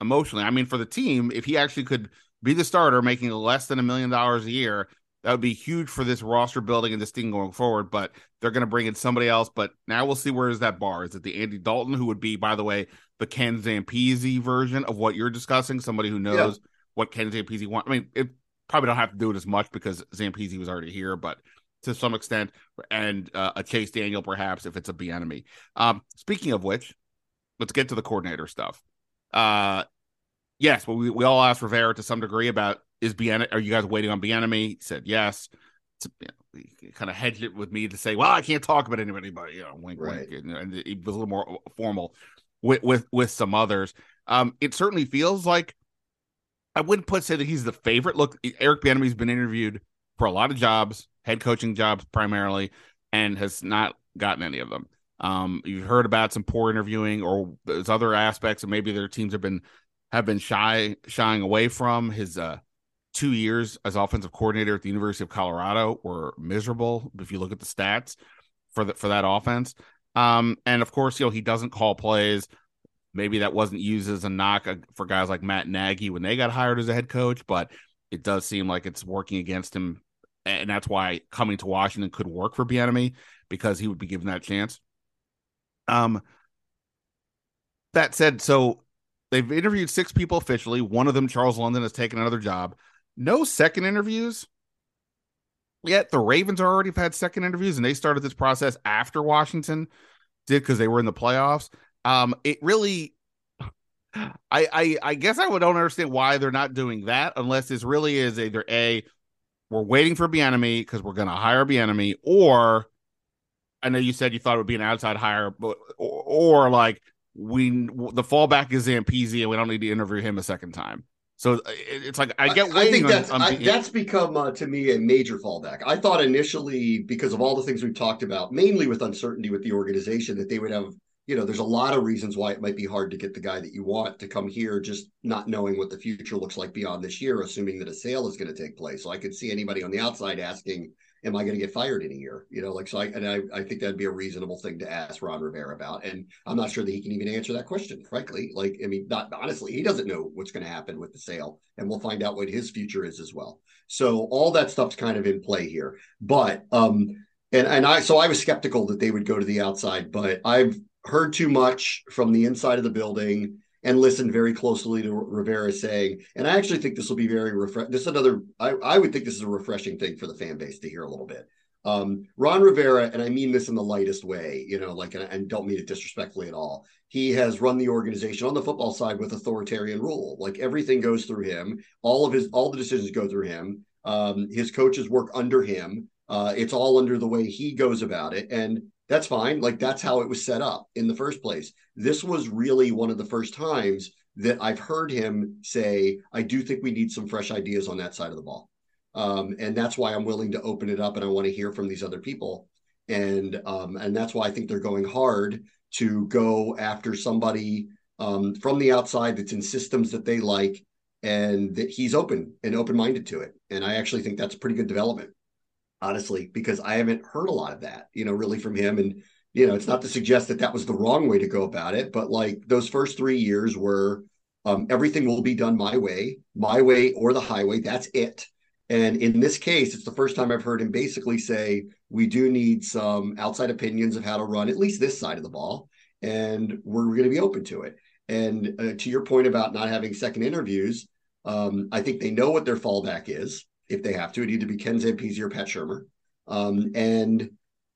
emotionally. I mean, for the team, if he actually could be the starter making less than $1 million a year, that would be huge for this roster building and this thing going forward, but they're going to bring in somebody else. But now we'll see, where is that bar? Is it the Andy Dalton, who would be, by the way, the Ken Zampese version of what you're discussing, somebody who knows what Ken Zampese wants? I mean, it probably don't have to do it as much because Zampese was already here, but to some extent, and a Chase Daniel, perhaps, if it's a Bieniemy. Speaking of which, let's get to the coordinator stuff. Yes, but we all asked Rivera to some degree about, are you guys waiting on Bieniemy? He said yes. He kind of hedged it with me to say, well, I can't talk about anybody, but wink, right. Wink. And it was a little more formal with some others. It certainly feels like, I wouldn't say that he's the favorite. Look, Eric Bieniemy's been interviewed for a lot of jobs, head coaching jobs primarily, and has not gotten any of them. You've heard about some poor interviewing, or there's other aspects, and maybe their teams have been shying away from. His 2 years as offensive coordinator at the University of Colorado were miserable, if you look at the stats for that offense. And of course, he doesn't call plays. Maybe that wasn't used as a knock for guys like Matt Nagy when they got hired as a head coach, but it does seem like it's working against him. And that's why coming to Washington could work for Bieniemy, because he would be given that chance. That said, so they've interviewed 6 people officially. One of them, Charles London, has taken another job. No second interviews yet. The Ravens already have had second interviews, and they started this process after Washington did, because they were in the playoffs. It really, I guess I don't understand why they're not doing that, unless this really is either A, we're waiting for Bieniemy because we're going to hire Bieniemy, or I know you said you thought it would be an outside hire, but or like the fallback is Zampese, and we don't need to interview him a second time. So it's like, that's become to me a major fallback. I thought initially, because of all the things we've talked about, mainly with uncertainty with the organization, that they would have, there's a lot of reasons why it might be hard to get the guy that you want to come here, just not knowing what the future looks like beyond this year, assuming that a sale is going to take place. So I could see anybody on the outside asking, am I going to get fired in a year? I think that'd be a reasonable thing to ask Ron Rivera about. And I'm not sure that he can even answer that question, frankly. Honestly, he doesn't know what's going to happen with the sale, and we'll find out what his future is as well. So all that stuff's kind of in play here, but, so I was skeptical that they would go to the outside, but I've heard too much from the inside of the building. and listened very closely to Rivera saying, and I actually think this will be very refreshing. This is another, I would think this is a refreshing thing for the fan base to hear a little bit. Ron Rivera, and I mean this in the lightest way, you know, like, and don't mean it disrespectfully at all. He has run the organization on the football side with authoritarian rule. Like everything goes through him. All the decisions go through him. His coaches work under him. It's all under the way he goes about it. And that's fine. Like that's how it was set up in the first place. This was really one of the first times that I've heard him say, I do think we need some fresh ideas on that side of the ball. And that's why I'm willing to open it up, and I want to hear from these other people. And that's why I think they're going hard to go after somebody from the outside that's in systems that they like, and that he's open and open-minded to it. And I actually think that's a pretty good development, honestly, because I haven't heard a lot of that, you know, really from him. And, you know, it's not to suggest that that was the wrong way to go about it, but like those first 3 years were everything will be done my way or the highway. That's it. And in this case, it's the first time I've heard him basically say, we do need some outside opinions of how to run at least this side of the ball, and we're going to be open to it. And to your point about not having second interviews, I think they know what their fallback is. If they have to, it either be Ken Zampese or Pat Shermer. And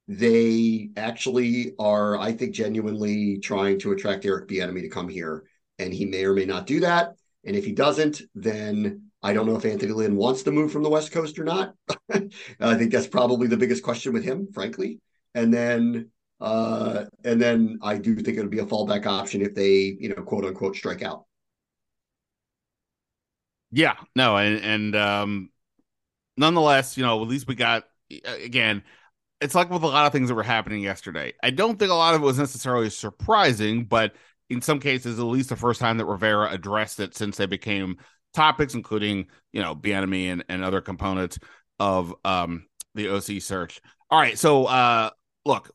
they actually are, I think, genuinely trying to attract Eric Bieniemy to come here. And he may or may not do that. And if he doesn't, then I don't know if Anthony Lynn wants to move from the West Coast or not. I think that's probably the biggest question with him, frankly. And then I do think it would be a fallback option if they, you know, quote unquote, strike out. Yeah, no. And nonetheless, you know, at least we got, again, it's like with a lot of things that were happening yesterday. I don't think a lot of it was necessarily surprising, but in some cases, at least the first time that Rivera addressed it since they became topics, including, you know, Bieniemy and other components of the OC search. All right. So, look,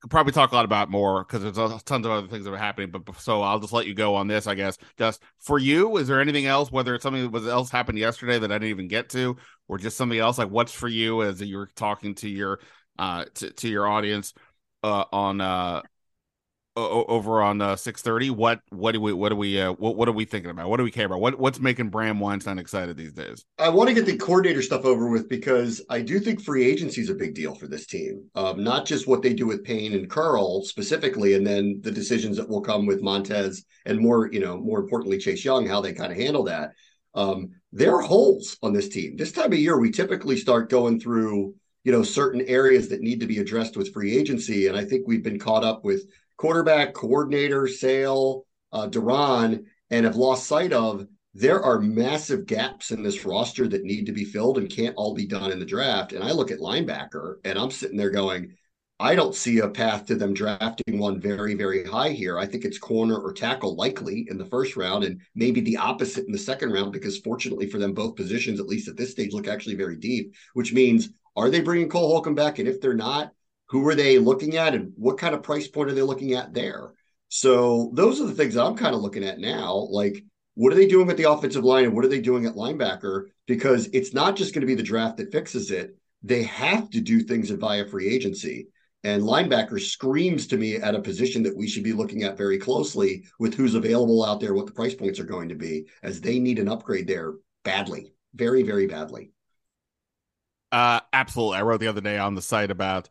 could probably talk a lot about more because there's tons of other things that are happening. But so I'll just let you go on this, I guess. Just for you, is there anything else, whether it's something that was else happened yesterday that I didn't even get to, or just something else? Like, what's for you as you were talking to your audience on over on 630, what are we thinking about? What do we care about? What's making Bram Weinstein excited these days? I want to get the coordinator stuff over with, because I do think free agency is a big deal for this team. Not just what they do with Payne and Curl specifically, and then the decisions that will come with Montez and more importantly, Chase Young, how they kind of handle that. There are holes on this team. This time of year, we typically start going through, you know, certain areas that need to be addressed with free agency. And I think we've been caught up with quarterback, coordinator, Sale, Daron, and have lost sight of there are massive gaps in this roster that need to be filled and can't all be done in the draft. And I look at linebacker and I'm sitting there going, I don't see a path to them drafting one very, very high here. I think it's corner or tackle likely in the first round, and maybe the opposite in the second round, because fortunately for them, both positions, at least at this stage, look actually very deep, which means, are they bringing Cole Holcomb back? And if they're not, who are they looking at, and what kind of price point are they looking at there? So those are the things that I'm kind of looking at now. Like, what are they doing at the offensive line, and what are they doing at linebacker? Because it's not just going to be the draft that fixes it. They have to do things via free agency. And linebacker screams to me at a position that we should be looking at very closely with who's available out there, what the price points are going to be, as they need an upgrade there badly, very, very badly. Absolutely. I wrote the other day on the site about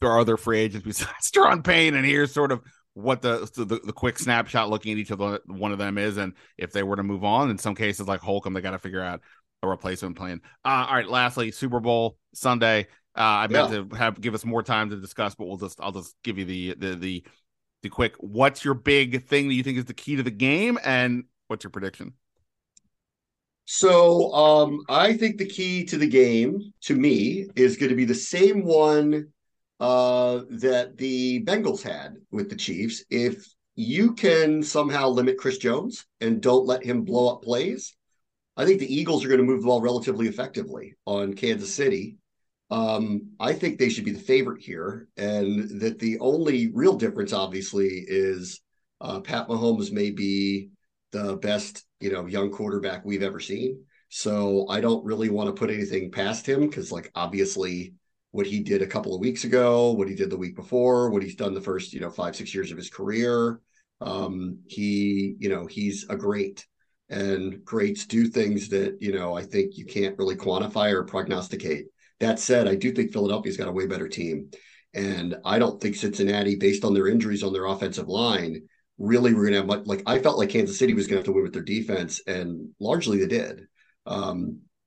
there are other free agents besides Daron Payne, and here's sort of what the quick snapshot looking at each of the one of them is, and if they were to move on, in some cases like Holcomb, they got to figure out a replacement plan. All right, lastly, Super Bowl Sunday. I meant to give us more time to discuss, but I'll just give you the quick. What's your big thing that you think is the key to the game, and what's your prediction? So I think the key to the game, to me, is going to be the same one that the Bengals had with the Chiefs. If you can somehow limit Chris Jones and don't let him blow up plays, I think the Eagles are going to move the ball relatively effectively on Kansas City. I think they should be the favorite here, and that the only real difference, obviously, is Pat Mahomes may be the best, you know, young quarterback we've ever seen. So I don't really want to put anything past him, because, like, obviously what he did a couple of weeks ago, what he did the week before, what he's done the first, you know, 5-6 years of his career. He's a great, and greats do things that, I think you can't really quantify or prognosticate. That said, I do think Philadelphia's got a way better team. And I don't think Cincinnati, based on their injuries on their offensive line, really were going to have much. Like, I felt like Kansas City was going to have to win with their defense, and largely they did.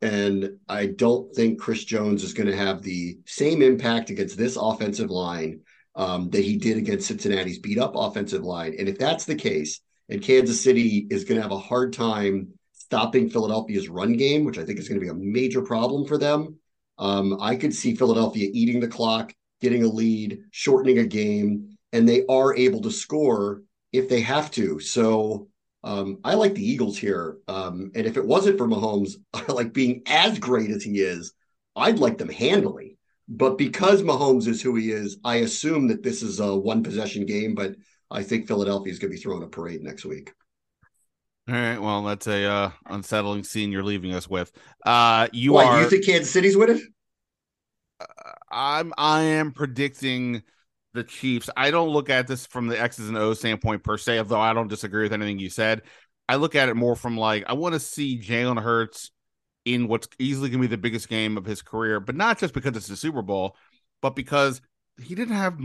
And I don't think Chris Jones is going to have the same impact against this offensive line that he did against Cincinnati's beat up offensive line. And if that's the case, and Kansas City is going to have a hard time stopping Philadelphia's run game, which I think is going to be a major problem for them, I could see Philadelphia eating the clock, getting a lead, shortening a game, and they are able to score if they have to. So I like the Eagles here. And if it wasn't for Mahomes, I like being as great as he is, I'd like them handily. But because Mahomes is who he is, I assume that this is a one-possession game, but I think Philadelphia is going to be throwing a parade next week. All right, well, that's a unsettling scene you're leaving us with. You think Kansas City's winning? I am predicting the Chiefs. I don't look at this from the X's and O's standpoint per se, although I don't disagree with anything you said. I look at it more from I want to see Jalen Hurts in what's easily going to be the biggest game of his career, but not just because it's the Super Bowl, but because he didn't have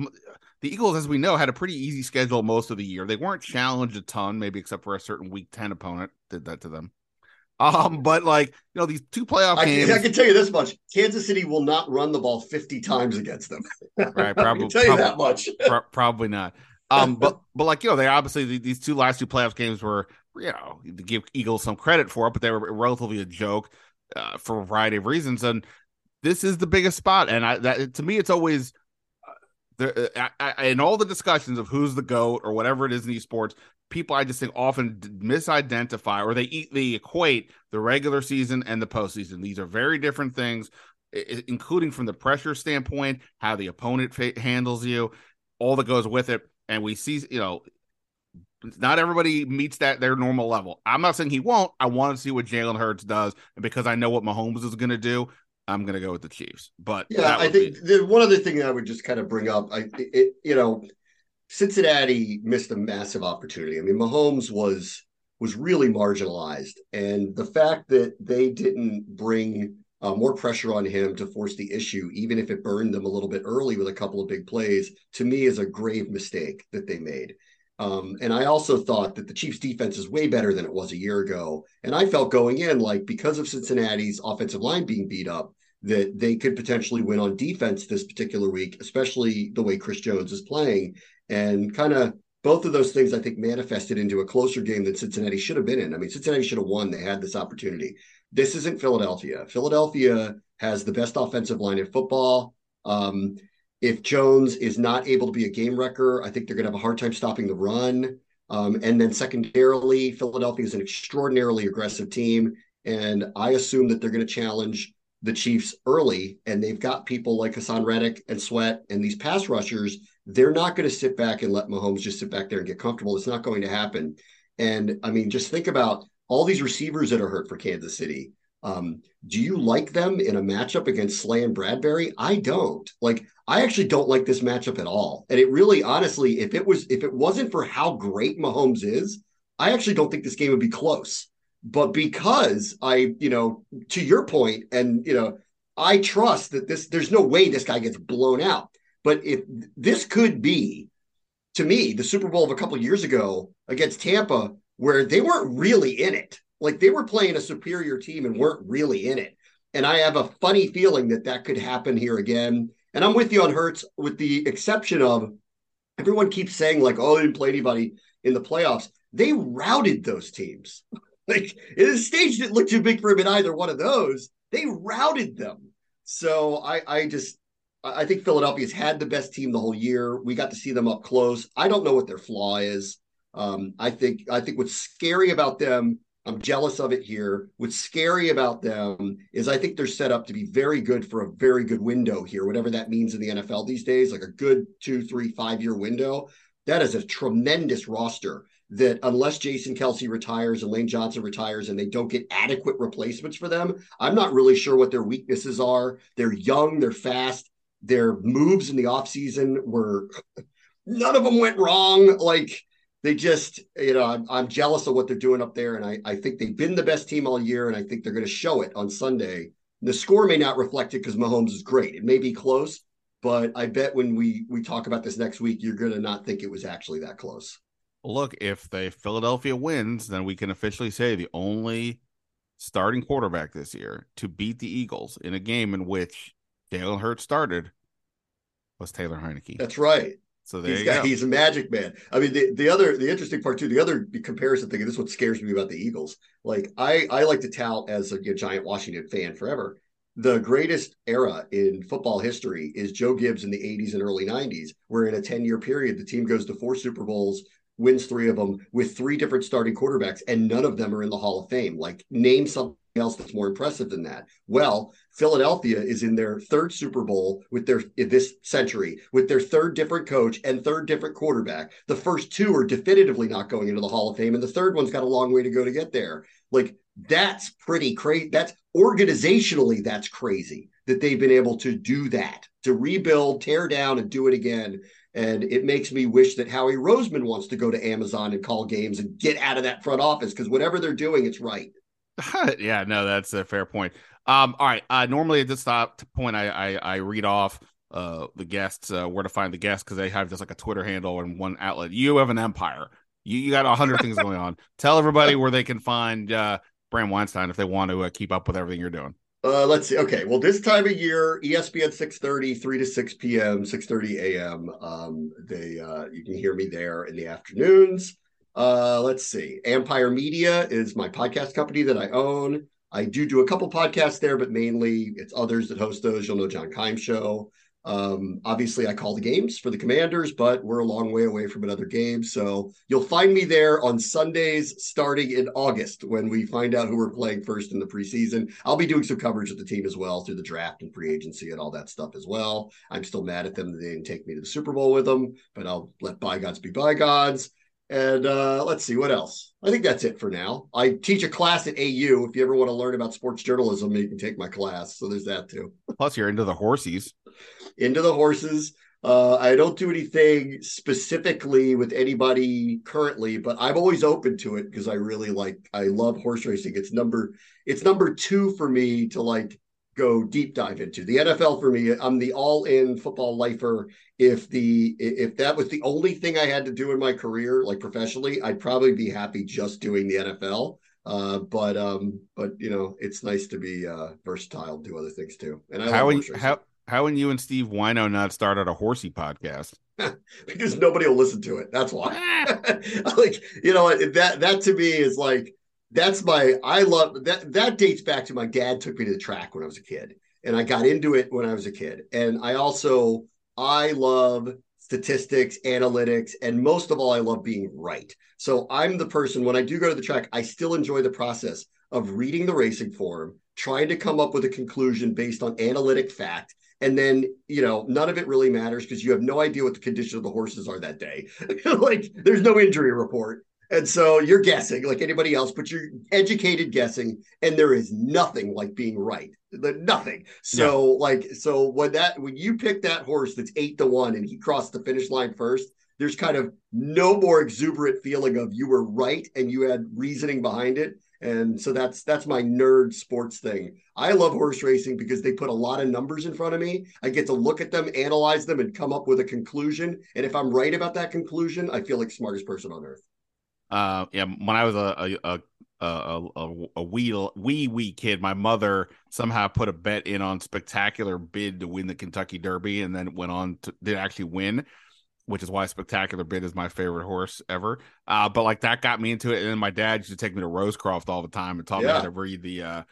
the Eagles, as we know, had a pretty easy schedule most of the year. They weren't challenged a ton, maybe except for a certain Week 10 opponent did that to them. But these two playoff games. I can tell you this much: Kansas City will not run the ball 50 times against them. Right? Probably. I can tell you that much. Probably not. But they obviously these two last two playoff games were, to give Eagles some credit for it, but they were relatively a joke for a variety of reasons. And this is the biggest spot, and to me, it's always. In all the discussions of who's the GOAT or whatever it is in esports, people I just think often misidentify, or they equate the regular season and the postseason. These are very different things, including from the pressure standpoint, how the opponent handles you, all that goes with it. And we see, not everybody meets their normal level. I'm not saying he won't. I want to see what Jalen Hurts does, and because I know what Mahomes is going to do, I'm going to go with the Chiefs. But yeah, I think the one other thing that I would just kind of bring up, Cincinnati missed a massive opportunity. I mean, Mahomes was really marginalized, and the fact that they didn't bring more pressure on him to force the issue, even if it burned them a little bit early with a couple of big plays, to me is a grave mistake that they made. And I also thought that the Chiefs defense is way better than it was a year ago. And I felt going in, because of Cincinnati's offensive line being beat up, that they could potentially win on defense this particular week, especially the way Chris Jones is playing. And kind of both of those things, I think, manifested into a closer game than Cincinnati should have been in. I mean, Cincinnati should have won. They had this opportunity. This isn't Philadelphia. Philadelphia has the best offensive line in football. If Jones is not able to be a game wrecker, I think they're going to have a hard time stopping the run. And then secondarily, Philadelphia is an extraordinarily aggressive team, and I assume that they're going to challenge the Chiefs early, and they've got people like Hassan Reddick and Sweat and these pass rushers. They're not going to sit back and let Mahomes just sit back there and get comfortable. It's not going to happen. And, I mean, just think about all these receivers that are hurt for Kansas City. Do you like them in a matchup against Slay and Bradbury? I don't. I actually don't like this matchup at all. And it really, honestly, if it wasn't for how great Mahomes is, I actually don't think this game would be close. But because I to your point, and, I trust that there's no way this guy gets blown out. But if this could be, to me, the Super Bowl of a couple of years ago against Tampa, where they weren't really in it. They were playing a superior team and weren't really in it. And I have a funny feeling that could happen here again. And I'm with you on Hurts, with the exception of everyone keeps saying they didn't play anybody in the playoffs. They routed those teams. The stage didn't look too big for him in either one of those. They routed them. So I think Philadelphia's had the best team the whole year. We got to see them up close. I don't know what their flaw is. I think what's scary about them, I'm jealous of it here. What's scary about them is I think they're set up to be very good for a very good window here, whatever that means in the NFL these days, a good 2, 3, 5-year window. That is a tremendous roster that, unless Jason Kelce retires and Lane Johnson retires and they don't get adequate replacements for them, I'm not really sure what their weaknesses are. They're young, they're fast, their moves in the offseason were, none of them went wrong. they just, you know, I'm jealous of what they're doing up there. And I think they've been the best team all year. And I think they're going to show it on Sunday. The score may not reflect it because Mahomes is great. It may be close, but I bet when we talk about this next week, you're going to not think it was actually that close. Look, if Philadelphia wins, then we can officially say the only starting quarterback this year to beat the Eagles in a game in which Jalen Hurts started was Taylor Heineke. That's right. So there you go. He's a magic man. I mean, the interesting part too, the other comparison thing, and this is what scares me about the Eagles. Like I like to tout as a giant Washington fan forever, the greatest era in football history is Joe Gibbs in the 80s and early 90s, where in a 10-year period, the team goes to 4 Super Bowls, wins 3 of them with 3 different starting quarterbacks, and none of them are in the Hall of Fame. Like name something else that's more impressive than that. Well, Philadelphia is in their 3rd Super Bowl with their 3rd different coach and 3rd different quarterback. The first 2 are definitively not going into the Hall of Fame, and the 3rd one's got a long way to go to get there. Like that's pretty crazy. That's organizationally, that's crazy that they've been able to do that, to rebuild, tear down, and do it again. And it makes me wish that Howie Roseman wants to go to Amazon and call games and get out of that front office, because whatever they're doing, it's right. Yeah, no, that's a fair point. All right. Normally at this point, I read off the guests, where to find the guests, because they have just like a Twitter handle and one outlet. You have an empire. You got 100 things going on. Tell everybody where they can find Bram Weinstein if they want to keep up with everything you're doing. Let's see. Okay. Well, this time of year, ESPN 6:30, 3 to 6 p.m., 6:30 a.m. You can hear me there in the afternoons. Let's see. Empire Media is my podcast company that I own. I do a couple podcasts there, but mainly it's others that host those. You'll know John Keim's show. Obviously, I call the games for the Commanders, but we're a long way away from another game. So you'll find me there on Sundays starting in August when we find out who we're playing first in the preseason. I'll be doing some coverage of the team as well through the draft and free agency and all that stuff as well. I'm still mad at them that they didn't take me to the Super Bowl with them, but I'll let bygones be bygones. And let's see, what else? I think that's it for now. I teach a class at AU. If you ever want to learn about sports journalism, you can take my class. So there's that too. Plus, you're into the horsies. Into the horses. I don't do anything specifically with anybody currently, but I'm always open to it because I love horse racing. It's number 2 for me to go deep dive into. The NFL for me, I'm the all-in football lifer. If that was the only thing I had to do in my career, professionally, I'd probably be happy just doing the NFL. But you know, it's nice to be versatile, do other things too. And I how when you and Steve Wino not start out a horsey podcast? Because nobody will listen to it. That's why. That to me is that dates back to my dad took me to the track when I was a kid, and I got into it when I was a kid. And I love statistics, analytics, and most of all, I love being right. So I'm the person, when I do go to the track, I still enjoy the process of reading the racing form, trying to come up with a conclusion based on analytic fact. And then, none of it really matters because you have no idea what the condition of the horses are that day. There's no injury report. And so you're guessing like anybody else, but you're educated guessing, and there is nothing like being right. Nothing. So yeah. When you pick that horse that's 8-1 and he crossed the finish line first, there's kind of no more exuberant feeling of you were right and you had reasoning behind it. And so that's my nerd sports thing. I love horse racing because they put a lot of numbers in front of me. I get to look at them, analyze them, and come up with a conclusion. And if I'm right about that conclusion, I feel like the smartest person on earth. When I was a wee kid, my mother somehow put a bet in on Spectacular Bid to win the Kentucky Derby, and then went on to did actually win, which is why Spectacular Bid is my favorite horse ever. But that got me into it, and then my dad used to take me to Rosecroft all the time and taught me how to read the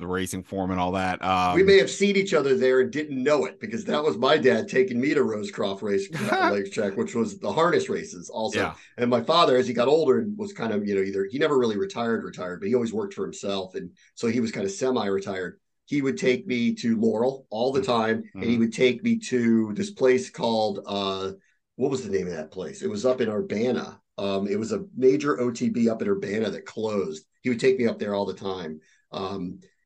racing form and all that. We may have seen each other there and didn't know it, because that was my dad taking me to Rosecroft racetrack, which was the harness races also. Yeah. And my father, as he got older and was kind of, either he never really retired, but he always worked for himself. And so he was kind of semi-retired. He would take me to Laurel all the time. Mm-hmm. And he would take me to this place called, what was the name of that place? It was up in Urbana. It was a major OTB up in Urbana that closed. He would take me up there all the time.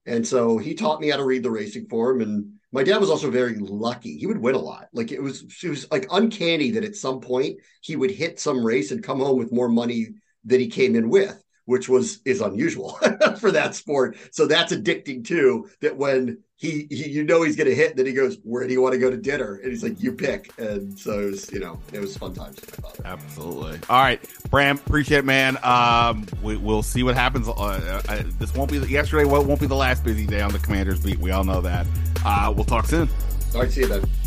And so he taught me how to read the racing form. And my dad was also very lucky. He would win a lot. Like it was like uncanny that at some point he would hit some race and come home with more money than he came in with, which is unusual for that sport. So that's addicting too, that when he you know, he's going to hit, and then he goes, where do you want to go to dinner? And he's like, you pick. And so it was, it was fun times with my father. Absolutely. All right, Bram, appreciate it, man. We'll see what happens. Yesterday won't be the last busy day on the Commanders beat. We all know that. We'll talk soon. All right, see you then.